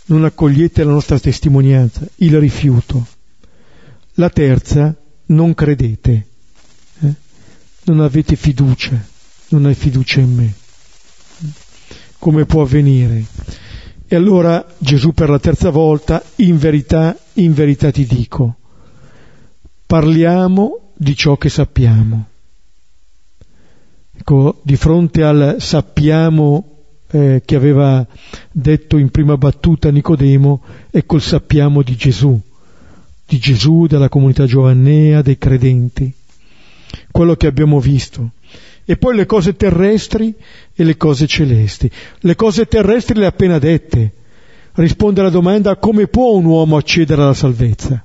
la nostra testimonianza, il rifiuto. La terza, non credete, non avete fiducia, non hai fiducia in me. Come può avvenire? E allora Gesù per la terza volta: in verità ti dico, parliamo di ciò che sappiamo. Ecco, di fronte al sappiamo che aveva detto in prima battuta Nicodemo, e col sappiamo di Gesù, della comunità giovannea, dei credenti, quello che abbiamo visto. E poi le cose terrestri e le cose celesti. Le cose terrestri le ha appena dette. Risponde alla domanda: come può un uomo accedere alla salvezza?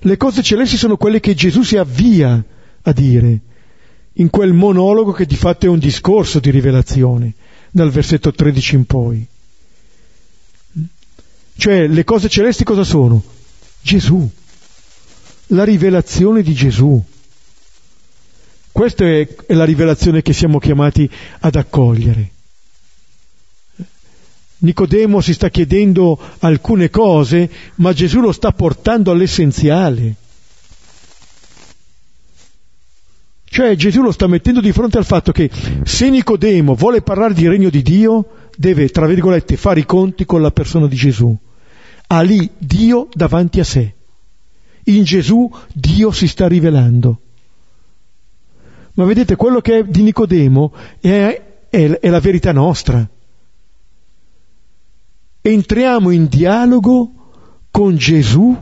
Le cose celesti sono quelle che Gesù si avvia a dire in quel monologo che di fatto è un discorso di rivelazione, dal versetto 13 in poi. Cioè, le cose celesti cosa sono? Gesù, la rivelazione di Gesù. Questa è la rivelazione che siamo chiamati ad accogliere. Nicodemo si sta chiedendo alcune cose, ma Gesù lo sta portando all'essenziale. Cioè Gesù lo sta mettendo di fronte al fatto che se Nicodemo vuole parlare di regno di Dio, deve, tra virgolette, fare i conti con la persona di Gesù. Ha lì Dio davanti a sé. In Gesù Dio si sta rivelando. Ma vedete, quello che è di Nicodemo è la verità nostra. Entriamo in dialogo con Gesù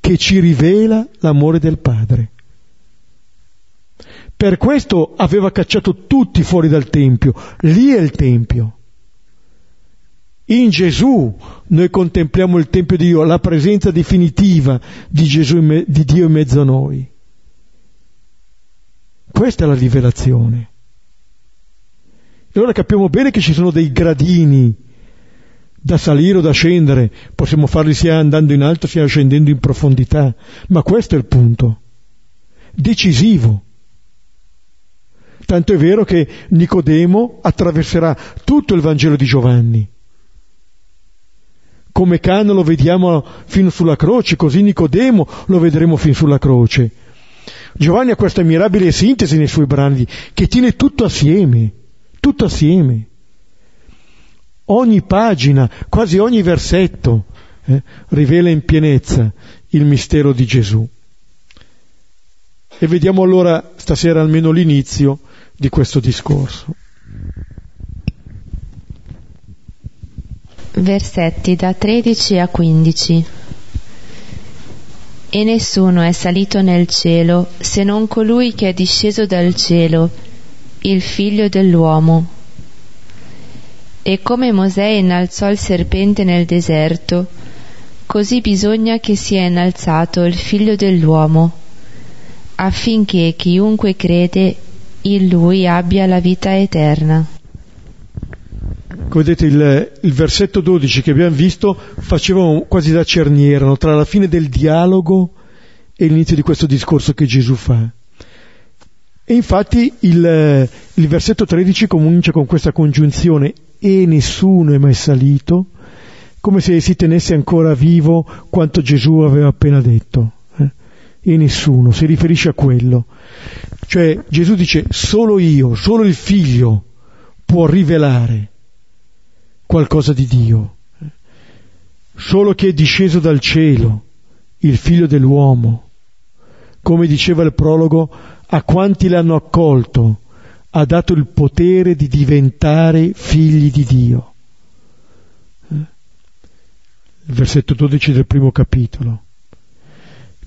che ci rivela l'amore del Padre. Per questo aveva cacciato tutti fuori dal Tempio. Lì è il Tempio. In Gesù noi contempliamo il Tempio di Dio, la presenza definitiva di Gesù, di Dio in mezzo a noi. Questa è la rivelazione. E allora capiamo bene che ci sono dei gradini da salire o da scendere. Possiamo farli sia andando in alto sia scendendo in profondità. Ma questo è il punto decisivo. Tanto è vero che Nicodemo attraverserà tutto il Vangelo di Giovanni. Come Cana lo vediamo fino sulla croce, così Nicodemo lo vedremo fino sulla croce. Giovanni ha questa mirabile sintesi nei suoi brani, che tiene tutto assieme, tutto assieme. Ogni pagina, quasi ogni versetto, rivela in pienezza il mistero di Gesù. E vediamo allora stasera almeno l'inizio di questo discorso. Versetti da 13 a 15. E nessuno è salito nel cielo se non colui che è disceso dal cielo, il Figlio dell'uomo. E come Mosè innalzò il serpente nel deserto, così bisogna che sia innalzato il Figlio dell'uomo, affinché chiunque crede in Lui abbia la vita eterna. Vedete, il versetto 12 che abbiamo visto faceva quasi da cerniera tra la fine del dialogo e l'inizio di questo discorso che Gesù fa. E infatti il versetto 13 comincia con questa congiunzione: e nessuno è mai salito, come se si tenesse ancora vivo quanto Gesù aveva appena detto. E nessuno, si riferisce a quello. Cioè Gesù dice: solo io, solo il Figlio può rivelare qualcosa di Dio. Solo chi è disceso dal cielo, il Figlio dell'uomo, come diceva il prologo, a quanti l'hanno accolto ha dato il potere di diventare figli di Dio. Il versetto 12 del primo capitolo.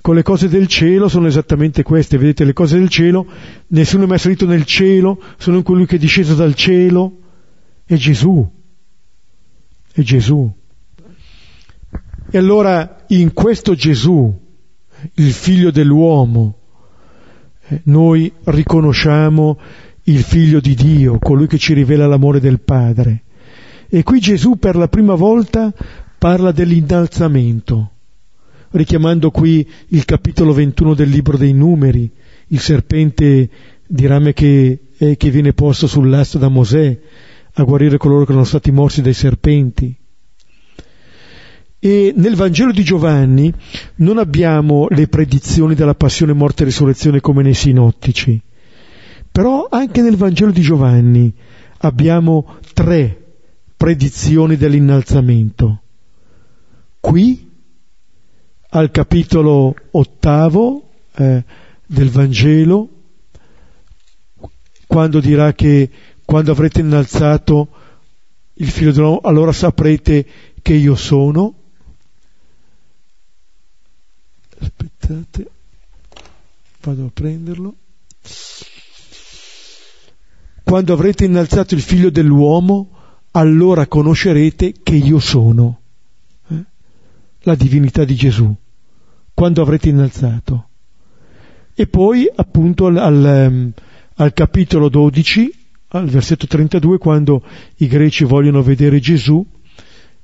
Con le cose del cielo sono esattamente queste, vedete, le cose del cielo: nessuno è mai salito nel cielo se non colui che è disceso dal cielo, è Gesù, è Gesù. E allora in questo Gesù, il Figlio dell'uomo, noi riconosciamo il Figlio di Dio, colui che ci rivela l'amore del Padre. E qui Gesù per la prima volta parla dell'innalzamento, richiamando qui il capitolo 21 del Libro dei Numeri, il serpente di rame che viene posto sull'asta da Mosè a guarire coloro che erano stati morsi dai serpenti. E nel Vangelo di Giovanni non abbiamo le predizioni della passione, morte e risurrezione come nei sinottici, però anche nel Vangelo di Giovanni abbiamo 3 predizioni dell'innalzamento. Qui al capitolo 8 del Vangelo, quando dirà che quando avrete innalzato il figlio dell'uomo, allora saprete che io sono. Aspettate, vado a prenderlo. Quando avrete innalzato il figlio dell'uomo, allora conoscerete che io sono. La divinità di Gesù, quando avrete innalzato. E poi appunto al capitolo 12, al versetto 32, quando i greci vogliono vedere Gesù,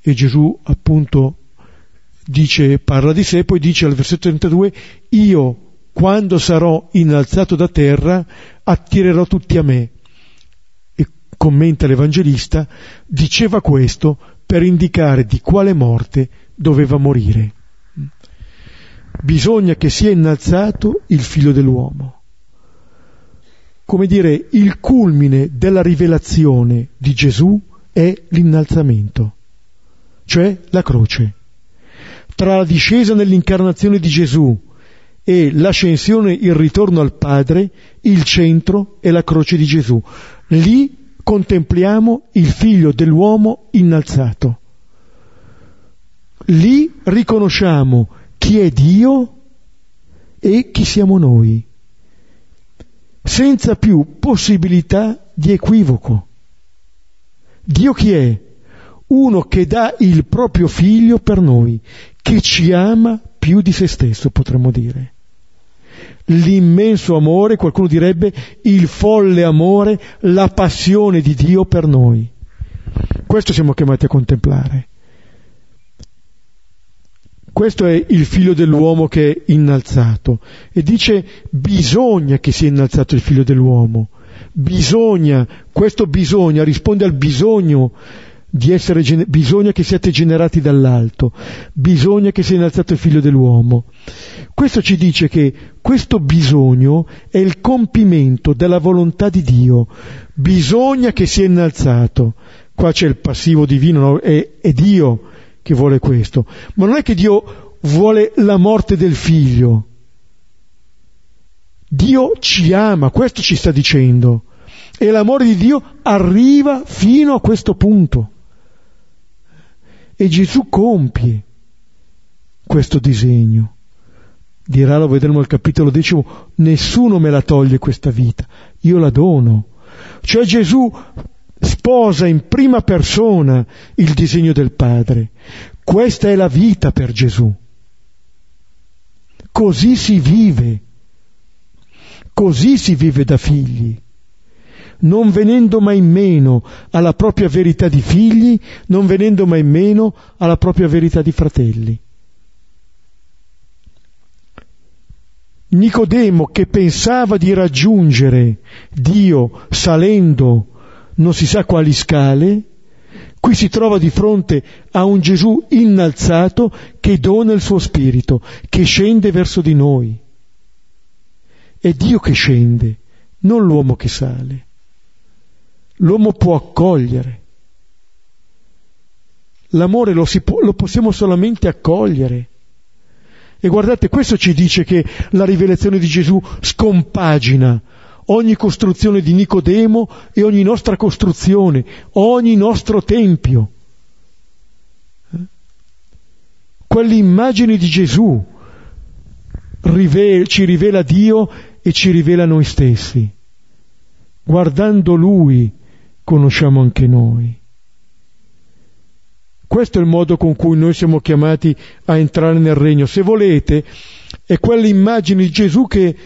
e Gesù appunto dice, parla di sé, poi dice al versetto 32: io, quando sarò innalzato da terra, attirerò tutti a me. E commenta l'Evangelista: diceva questo per indicare di quale morte doveva morire. Bisogna che sia innalzato il figlio dell'uomo. Come dire, il culmine della rivelazione di Gesù è l'innalzamento, cioè la croce. Tra la discesa nell'incarnazione di Gesù e l'ascensione, il ritorno al Padre, il centro è la croce di Gesù. Lì contempliamo il figlio dell'uomo innalzato. Lì riconosciamo chi è Dio e chi siamo noi, senza più possibilità di equivoco. Dio chi è? Uno che dà il proprio figlio per noi, che ci ama più di se stesso, potremmo dire. L'immenso amore, qualcuno direbbe il folle amore, la passione di Dio per noi. Questo siamo chiamati a contemplare. Questo è il figlio dell'uomo che è innalzato, e dice bisogna che sia innalzato il figlio dell'uomo. Bisogna, questo bisogna risponde al bisogno di essere, bisogna che siate generati dall'alto, bisogna che sia innalzato il figlio dell'uomo. Questo ci dice che questo bisogno è il compimento della volontà di Dio. Bisogna che sia innalzato. Qua c'è il passivo divino, no? È Dio che vuole questo, ma non è che Dio vuole la morte del figlio. Dio ci ama, questo ci sta dicendo, e l'amore di Dio arriva fino a questo punto, e Gesù compie questo disegno. Dirà, lo vedremo al capitolo 10: nessuno me la toglie questa vita, io la dono. Cioè Gesù sposa in prima persona il disegno del Padre. Questa è la vita per Gesù. Così si vive. Così si vive da figli. Non venendo mai meno alla propria verità di figli, non venendo mai meno alla propria verità di fratelli. Nicodemo, che pensava di raggiungere Dio salendo non si sa quali scale, qui si trova di fronte a un Gesù innalzato che dona il suo spirito, che scende verso di noi. È Dio che scende, non l'uomo che sale. L'uomo può accogliere. L'amore lo possiamo solamente accogliere. E guardate, questo ci dice che la rivelazione di Gesù scompagina ogni costruzione di Nicodemo e ogni nostra costruzione, ogni nostro tempio. Quell'immagine di Gesù ci rivela Dio e ci rivela noi stessi. Guardando Lui conosciamo anche noi. Questo è il modo con cui noi siamo chiamati a entrare nel regno. Se volete, è quell'immagine di Gesù che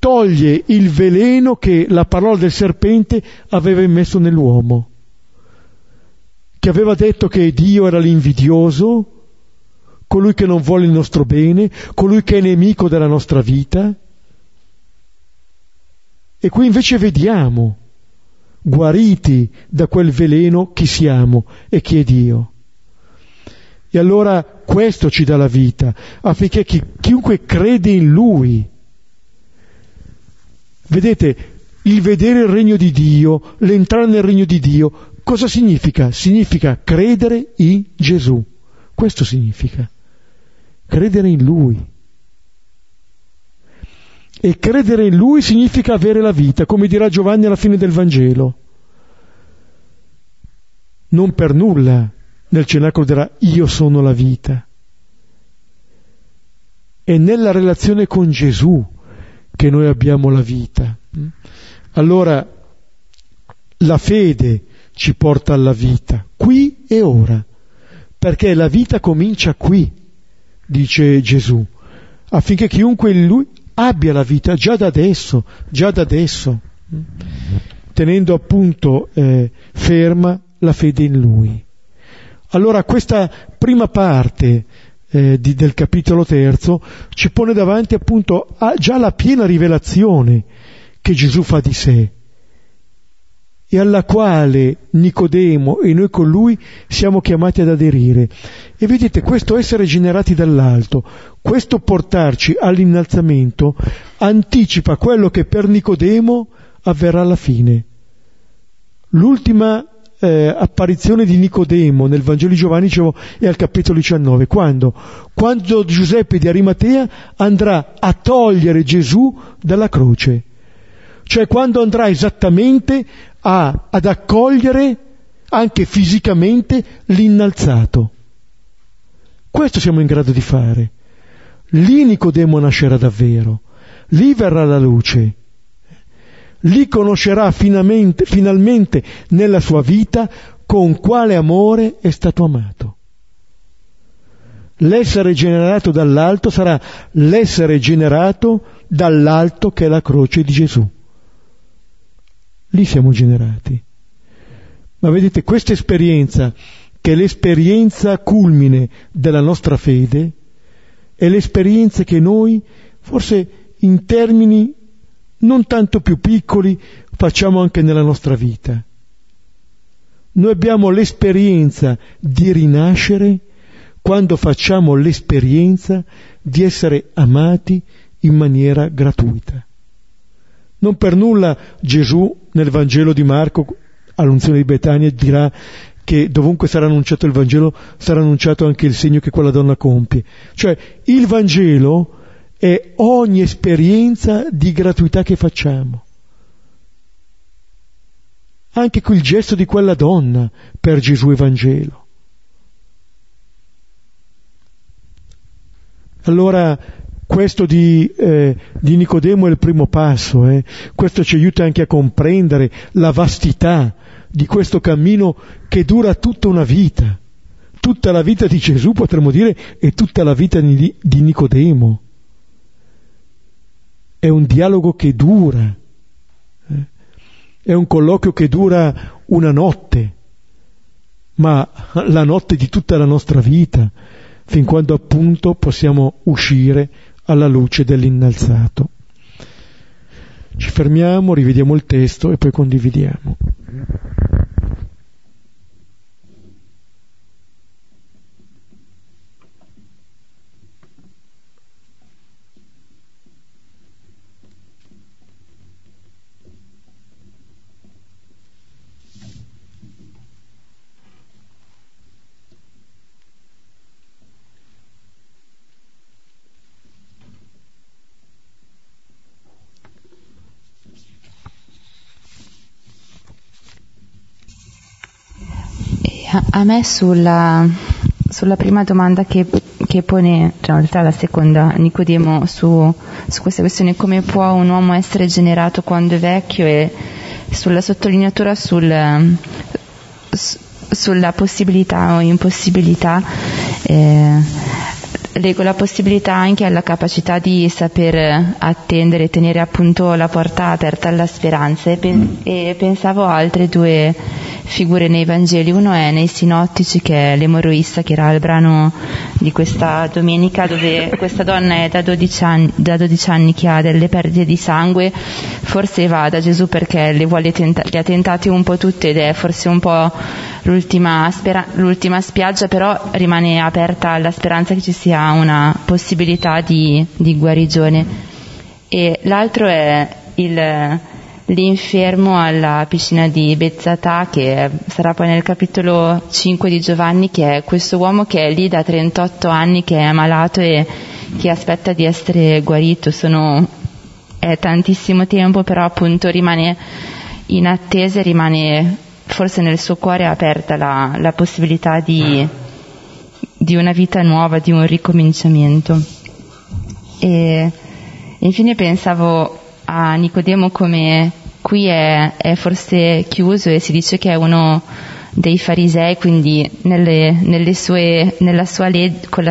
toglie il veleno che la parola del serpente aveva immesso nell'uomo, che aveva detto che Dio era l'invidioso, colui che non vuole il nostro bene, colui che è nemico della nostra vita. E qui invece vediamo, guariti da quel veleno, chi siamo e chi è Dio. E allora questo ci dà la vita, affinché chiunque crede in Lui. Vedete, il vedere il regno di Dio, l'entrare nel regno di Dio, cosa significa? Significa credere in Gesù. Questo significa credere in Lui. E credere in Lui significa avere la vita, come dirà Giovanni alla fine del Vangelo. non per nulla nel cenacolo dirà io sono la vita. È nella relazione con Gesù che noi abbiamo la vita. Allora la fede ci porta alla vita qui e ora, perché la vita comincia qui, dice Gesù, affinché chiunque in lui abbia la vita già da adesso, tenendo appunto ferma la fede in lui. Allora questa prima parte del capitolo 3 ci pone davanti appunto già la piena rivelazione che Gesù fa di sé, e alla quale Nicodemo e noi con lui siamo chiamati ad aderire. E vedete, questo essere generati dall'alto, questo portarci all'innalzamento, anticipa quello che per Nicodemo avverrà alla fine. L'ultima apparizione di Nicodemo nel Vangelo di Giovanni, dicevo, è al capitolo 19, quando Giuseppe di Arimatea andrà a togliere Gesù dalla croce, cioè quando andrà esattamente ad accogliere anche fisicamente l'innalzato. Questo siamo in grado di fare. Lì Nicodemo nascerà davvero, lì verrà la luce, lì conoscerà finalmente nella sua vita con quale amore è stato amato. L'essere generato dall'alto sarà l'essere generato dall'alto che è la croce di Gesù. Lì siamo generati. Ma vedete, questa esperienza, che è l'esperienza culmine della nostra fede, è l'esperienza che noi, forse in termini non tanto più piccoli, facciamo anche nella nostra vita. Noi abbiamo l'esperienza di rinascere quando facciamo l'esperienza di essere amati in maniera gratuita. Non per nulla Gesù nel Vangelo di Marco, all'unzione di Betania, dirà che dovunque sarà annunciato il Vangelo sarà annunciato anche il segno che quella donna compie. Cioè il Vangelo è ogni esperienza di gratuità che facciamo. Anche il gesto di quella donna per Gesù è Vangelo. Allora questo di Nicodemo è il primo passo, Questo ci aiuta anche a comprendere la vastità di questo cammino che dura tutta una vita. Tutta la vita di Gesù, potremmo dire, e tutta la vita di Nicodemo. È un dialogo che dura, è un colloquio che dura una notte, ma la notte di tutta la nostra vita, fin quando appunto possiamo uscire alla luce dell'innalzato. Ci fermiamo, rivediamo il testo e poi condividiamo. A me sulla prima domanda che pone, cioè in realtà la seconda, Nicodemo, su questa questione come può un uomo essere generato quando è vecchio, e sulla sottolineatura sulla possibilità o impossibilità, leggo la possibilità anche alla capacità di saper attendere, tenere appunto la porta aperta alla speranza, e pensavo a altre due figure nei Vangeli. Uno è nei Sinottici, che è l'emorroissa, che era il brano di questa domenica, dove questa donna è da 12 anni che ha delle perdite di sangue, forse va da Gesù perché le ha tentate un po' tutte ed è forse un po' l'ultima spiaggia, però rimane aperta alla speranza che ci sia una possibilità di guarigione. E l'altro è l'infermo alla piscina di Bezzatà, che sarà poi nel capitolo 5 di Giovanni, che è questo uomo che è lì da 38 anni, che è malato e che aspetta di essere guarito. È tantissimo tempo, però appunto rimane in attesa, rimane forse nel suo cuore è aperta la possibilità di una vita nuova, di un ricominciamento. E infine pensavo a Nicodemo, come qui è forse chiuso e si dice che è uno dei farisei, quindi con la sua legge, con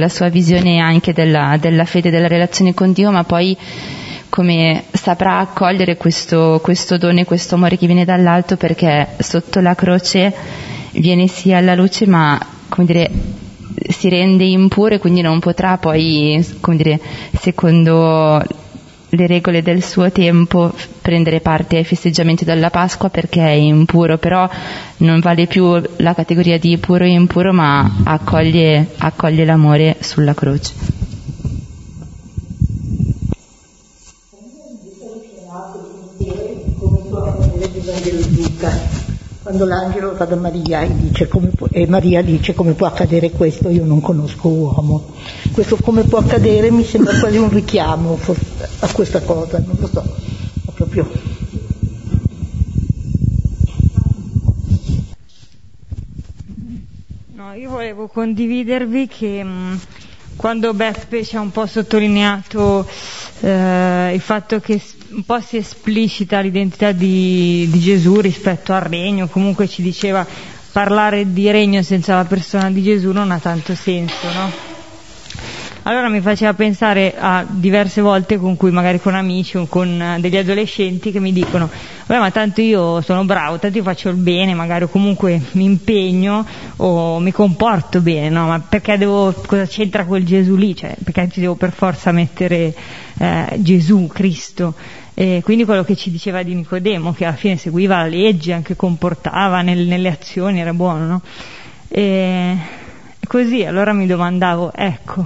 la sua visione anche della fede, della relazione con Dio, ma poi come saprà accogliere questo dono e questo amore che viene dall'alto, perché sotto la croce viene sì alla luce, ma come dire si rende impuro e quindi non potrà poi, come dire, secondo le regole del suo tempo prendere parte ai festeggiamenti della Pasqua, perché è impuro. Però non vale più la categoria di puro e impuro, ma accoglie l'amore sulla croce. Quando l'angelo va da Maria e Maria dice: come può accadere questo, io non conosco uomo. Questo come può accadere mi sembra quasi un richiamo a questa cosa, non lo so, ma proprio. No, io volevo condividervi che quando Beppe ci ha un po' sottolineato il fatto che un po' si esplicita l'identità di Gesù rispetto al regno, comunque ci diceva parlare di regno senza la persona di Gesù non ha tanto senso, no? Allora mi faceva pensare a diverse volte con cui magari con amici o con degli adolescenti che mi dicono: vabbè, ma tanto io sono bravo, tanto io faccio il bene, magari, o comunque mi impegno o mi comporto bene, no? Ma perché cosa c'entra quel Gesù lì? Cioè, perché ci devo per forza mettere Gesù, Cristo? E quindi quello che ci diceva di Nicodemo, che alla fine seguiva la legge, anche comportava nelle azioni, era buono, no? E così allora mi domandavo, ecco,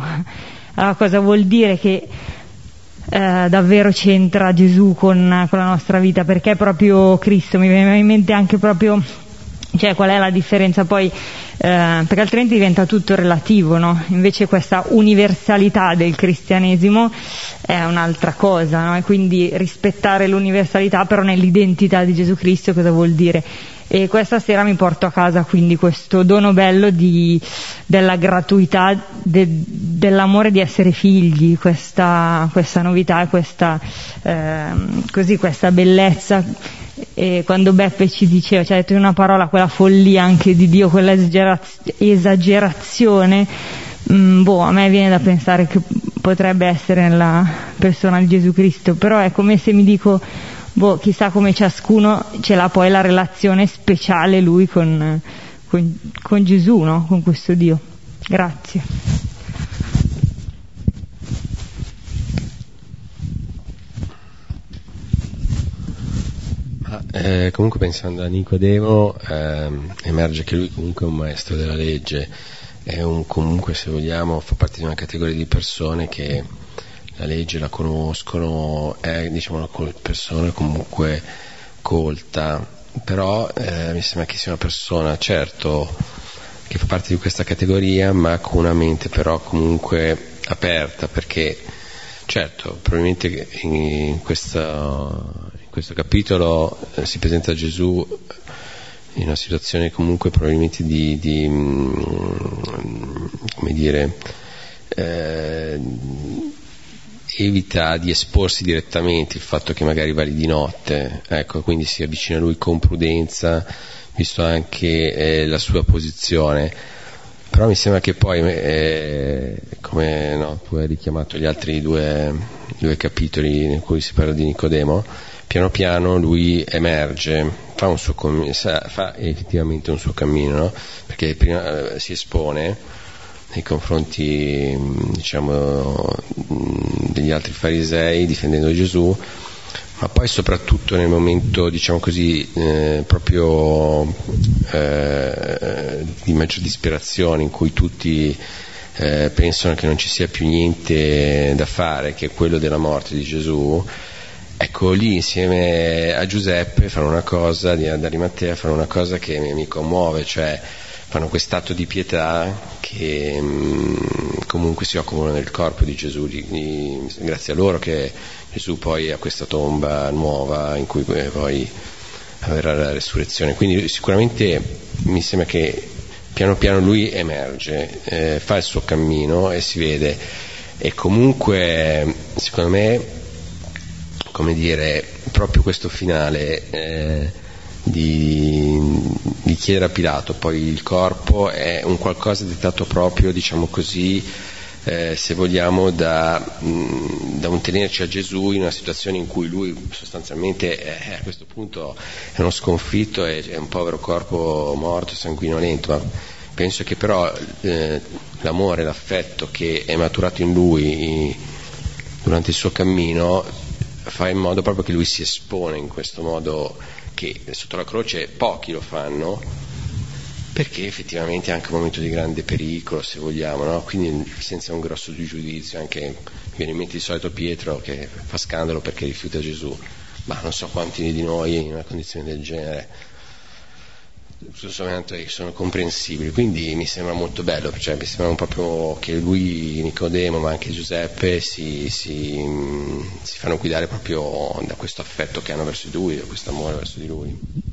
allora cosa vuol dire che davvero c'entra Gesù con la nostra vita? Perché proprio Cristo? Mi viene in mente anche proprio, cioè, qual è la differenza poi, perché altrimenti diventa tutto relativo, no? Invece questa universalità del cristianesimo è un'altra cosa, no? E quindi rispettare l'universalità però nell'identità di Gesù Cristo, cosa vuol dire? E questa sera mi porto a casa quindi questo dono bello della gratuità, dell'amore di essere figli, questa novità, questa bellezza. E quando Beppe ci diceva, ci ha detto in una parola, quella follia anche di Dio, quella esagerazione, a me viene da pensare che potrebbe essere nella persona di Gesù Cristo, però è come se mi dico, chissà come ciascuno ce l'ha poi la relazione speciale lui con Gesù, no? Con questo Dio. Grazie. Comunque pensando a Nicodemo, emerge che lui comunque è un maestro della legge, è un, comunque, se vogliamo, fa parte di una categoria di persone che la legge la conoscono, è, diciamo, una persona comunque colta, però mi sembra che sia una persona, certo, che fa parte di questa categoria, ma con una mente però comunque aperta, perché certo, probabilmente in questo capitolo si presenta Gesù in una situazione comunque probabilmente di come dire, evita di esporsi direttamente il fatto che magari va lì di notte, ecco, quindi si avvicina a lui con prudenza, visto anche la sua posizione. Però mi sembra che poi come, no, tu hai richiamato gli altri due capitoli in cui si parla di Nicodemo, piano piano lui emerge, fa un suo fa effettivamente un suo cammino, no? Perché prima si espone nei confronti, diciamo, degli altri farisei difendendo Gesù, ma poi soprattutto nel momento, diciamo così, proprio di maggior disperazione, in cui tutti pensano che non ci sia più niente da fare, che è quello della morte di Gesù. Ecco, lì insieme a Giuseppe fanno una cosa, ad Arimatea fanno una cosa che mi commuove, cioè fanno quest'atto di pietà che comunque si occupano del corpo di Gesù, grazie a loro che Gesù poi ha questa tomba nuova in cui poi avverrà la resurrezione. Quindi sicuramente mi sembra che piano piano lui emerge, fa il suo cammino e si vede, e comunque secondo me, come dire, proprio questo finale di chiedere a Pilato poi il corpo è un qualcosa dettato proprio, diciamo così, se vogliamo, da un tenerci a Gesù in una situazione in cui lui sostanzialmente a questo punto è uno sconfitto, è un povero corpo morto, sanguinolento, ma penso che però l'amore, l'affetto che è maturato in lui durante il suo cammino fa in modo proprio che lui si espone in questo modo che sotto la croce pochi lo fanno, perché effettivamente è anche un momento di grande pericolo, se vogliamo, no? Quindi senza un grosso giudizio, anche mi viene in mente di solito Pietro che fa scandalo perché rifiuta Gesù, ma non so quanti di noi in una condizione del genere, tutto sommato sono comprensibili. Quindi mi sembra molto bello, cioè mi sembra proprio che lui, Nicodemo, ma anche Giuseppe si fanno guidare proprio da questo affetto che hanno verso di lui, da questo amore verso di lui.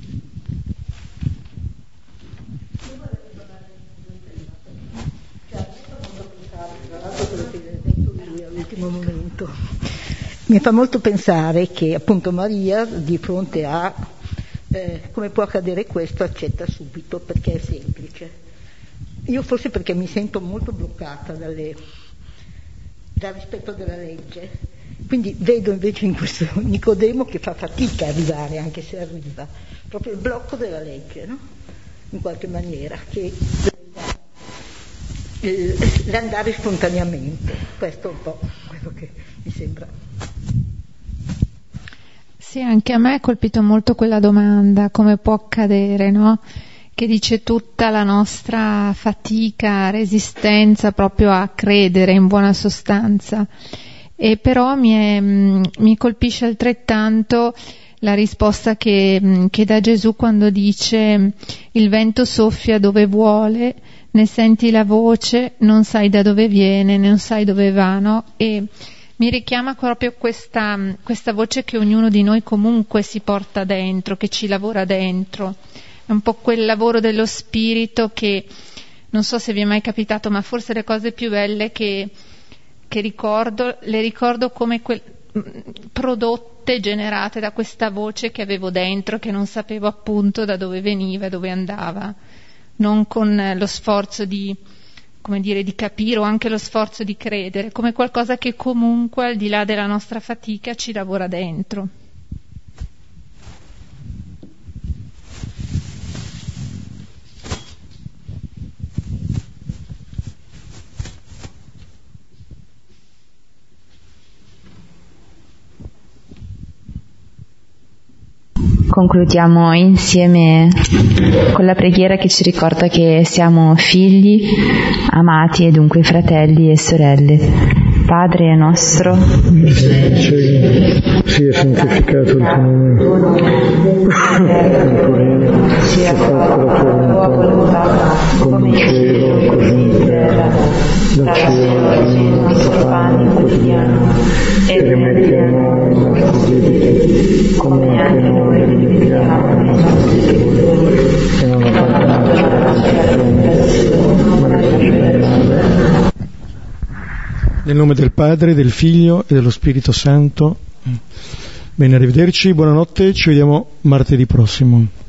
Momento. Mi fa molto pensare che appunto Maria, di fronte a come può accadere questo, accetta subito perché è semplice. Io forse perché mi sento molto bloccata dal rispetto della legge, quindi vedo invece in questo Nicodemo che fa fatica a arrivare, anche se arriva, proprio il blocco della legge, no? In qualche maniera che l'andare spontaneamente, questo è un po' quello che mi sembra. Sì, anche a me ha colpito molto quella domanda, come può accadere, no? Che dice tutta la nostra fatica, resistenza proprio a credere in buona sostanza, e però mi colpisce altrettanto la risposta che dà Gesù quando dice: il vento soffia dove vuole, ne senti la voce, non sai da dove viene, non sai dove va, no? E mi richiama proprio questa voce che ognuno di noi comunque si porta dentro, che ci lavora dentro. È un po' quel lavoro dello spirito che, non so se vi è mai capitato, ma forse le cose più belle che ricordo, le ricordo come prodotte, generate da questa voce che avevo dentro, che non sapevo appunto da dove veniva, dove andava. Non con lo sforzo di, come dire, di capire, o anche lo sforzo di credere, come qualcosa che comunque, al di là della nostra fatica, ci lavora dentro. Concludiamo insieme con la preghiera che ci ricorda che siamo figli, amati e dunque fratelli e sorelle. Padre nostro, sia santificato il tuo nome, sia fatta la tua volontà, come in cielo così in terra, dacci oggi il nostro pane quotidiano e rimetti a noi i nostri debiti, come anche noi rimettiamo i nostri debitori, e non abbandonarci alla tentazione, ma liberaci dal male. Nel nome del Padre, del Figlio e dello Spirito Santo. Bene, arrivederci, buonanotte, ci vediamo martedì prossimo.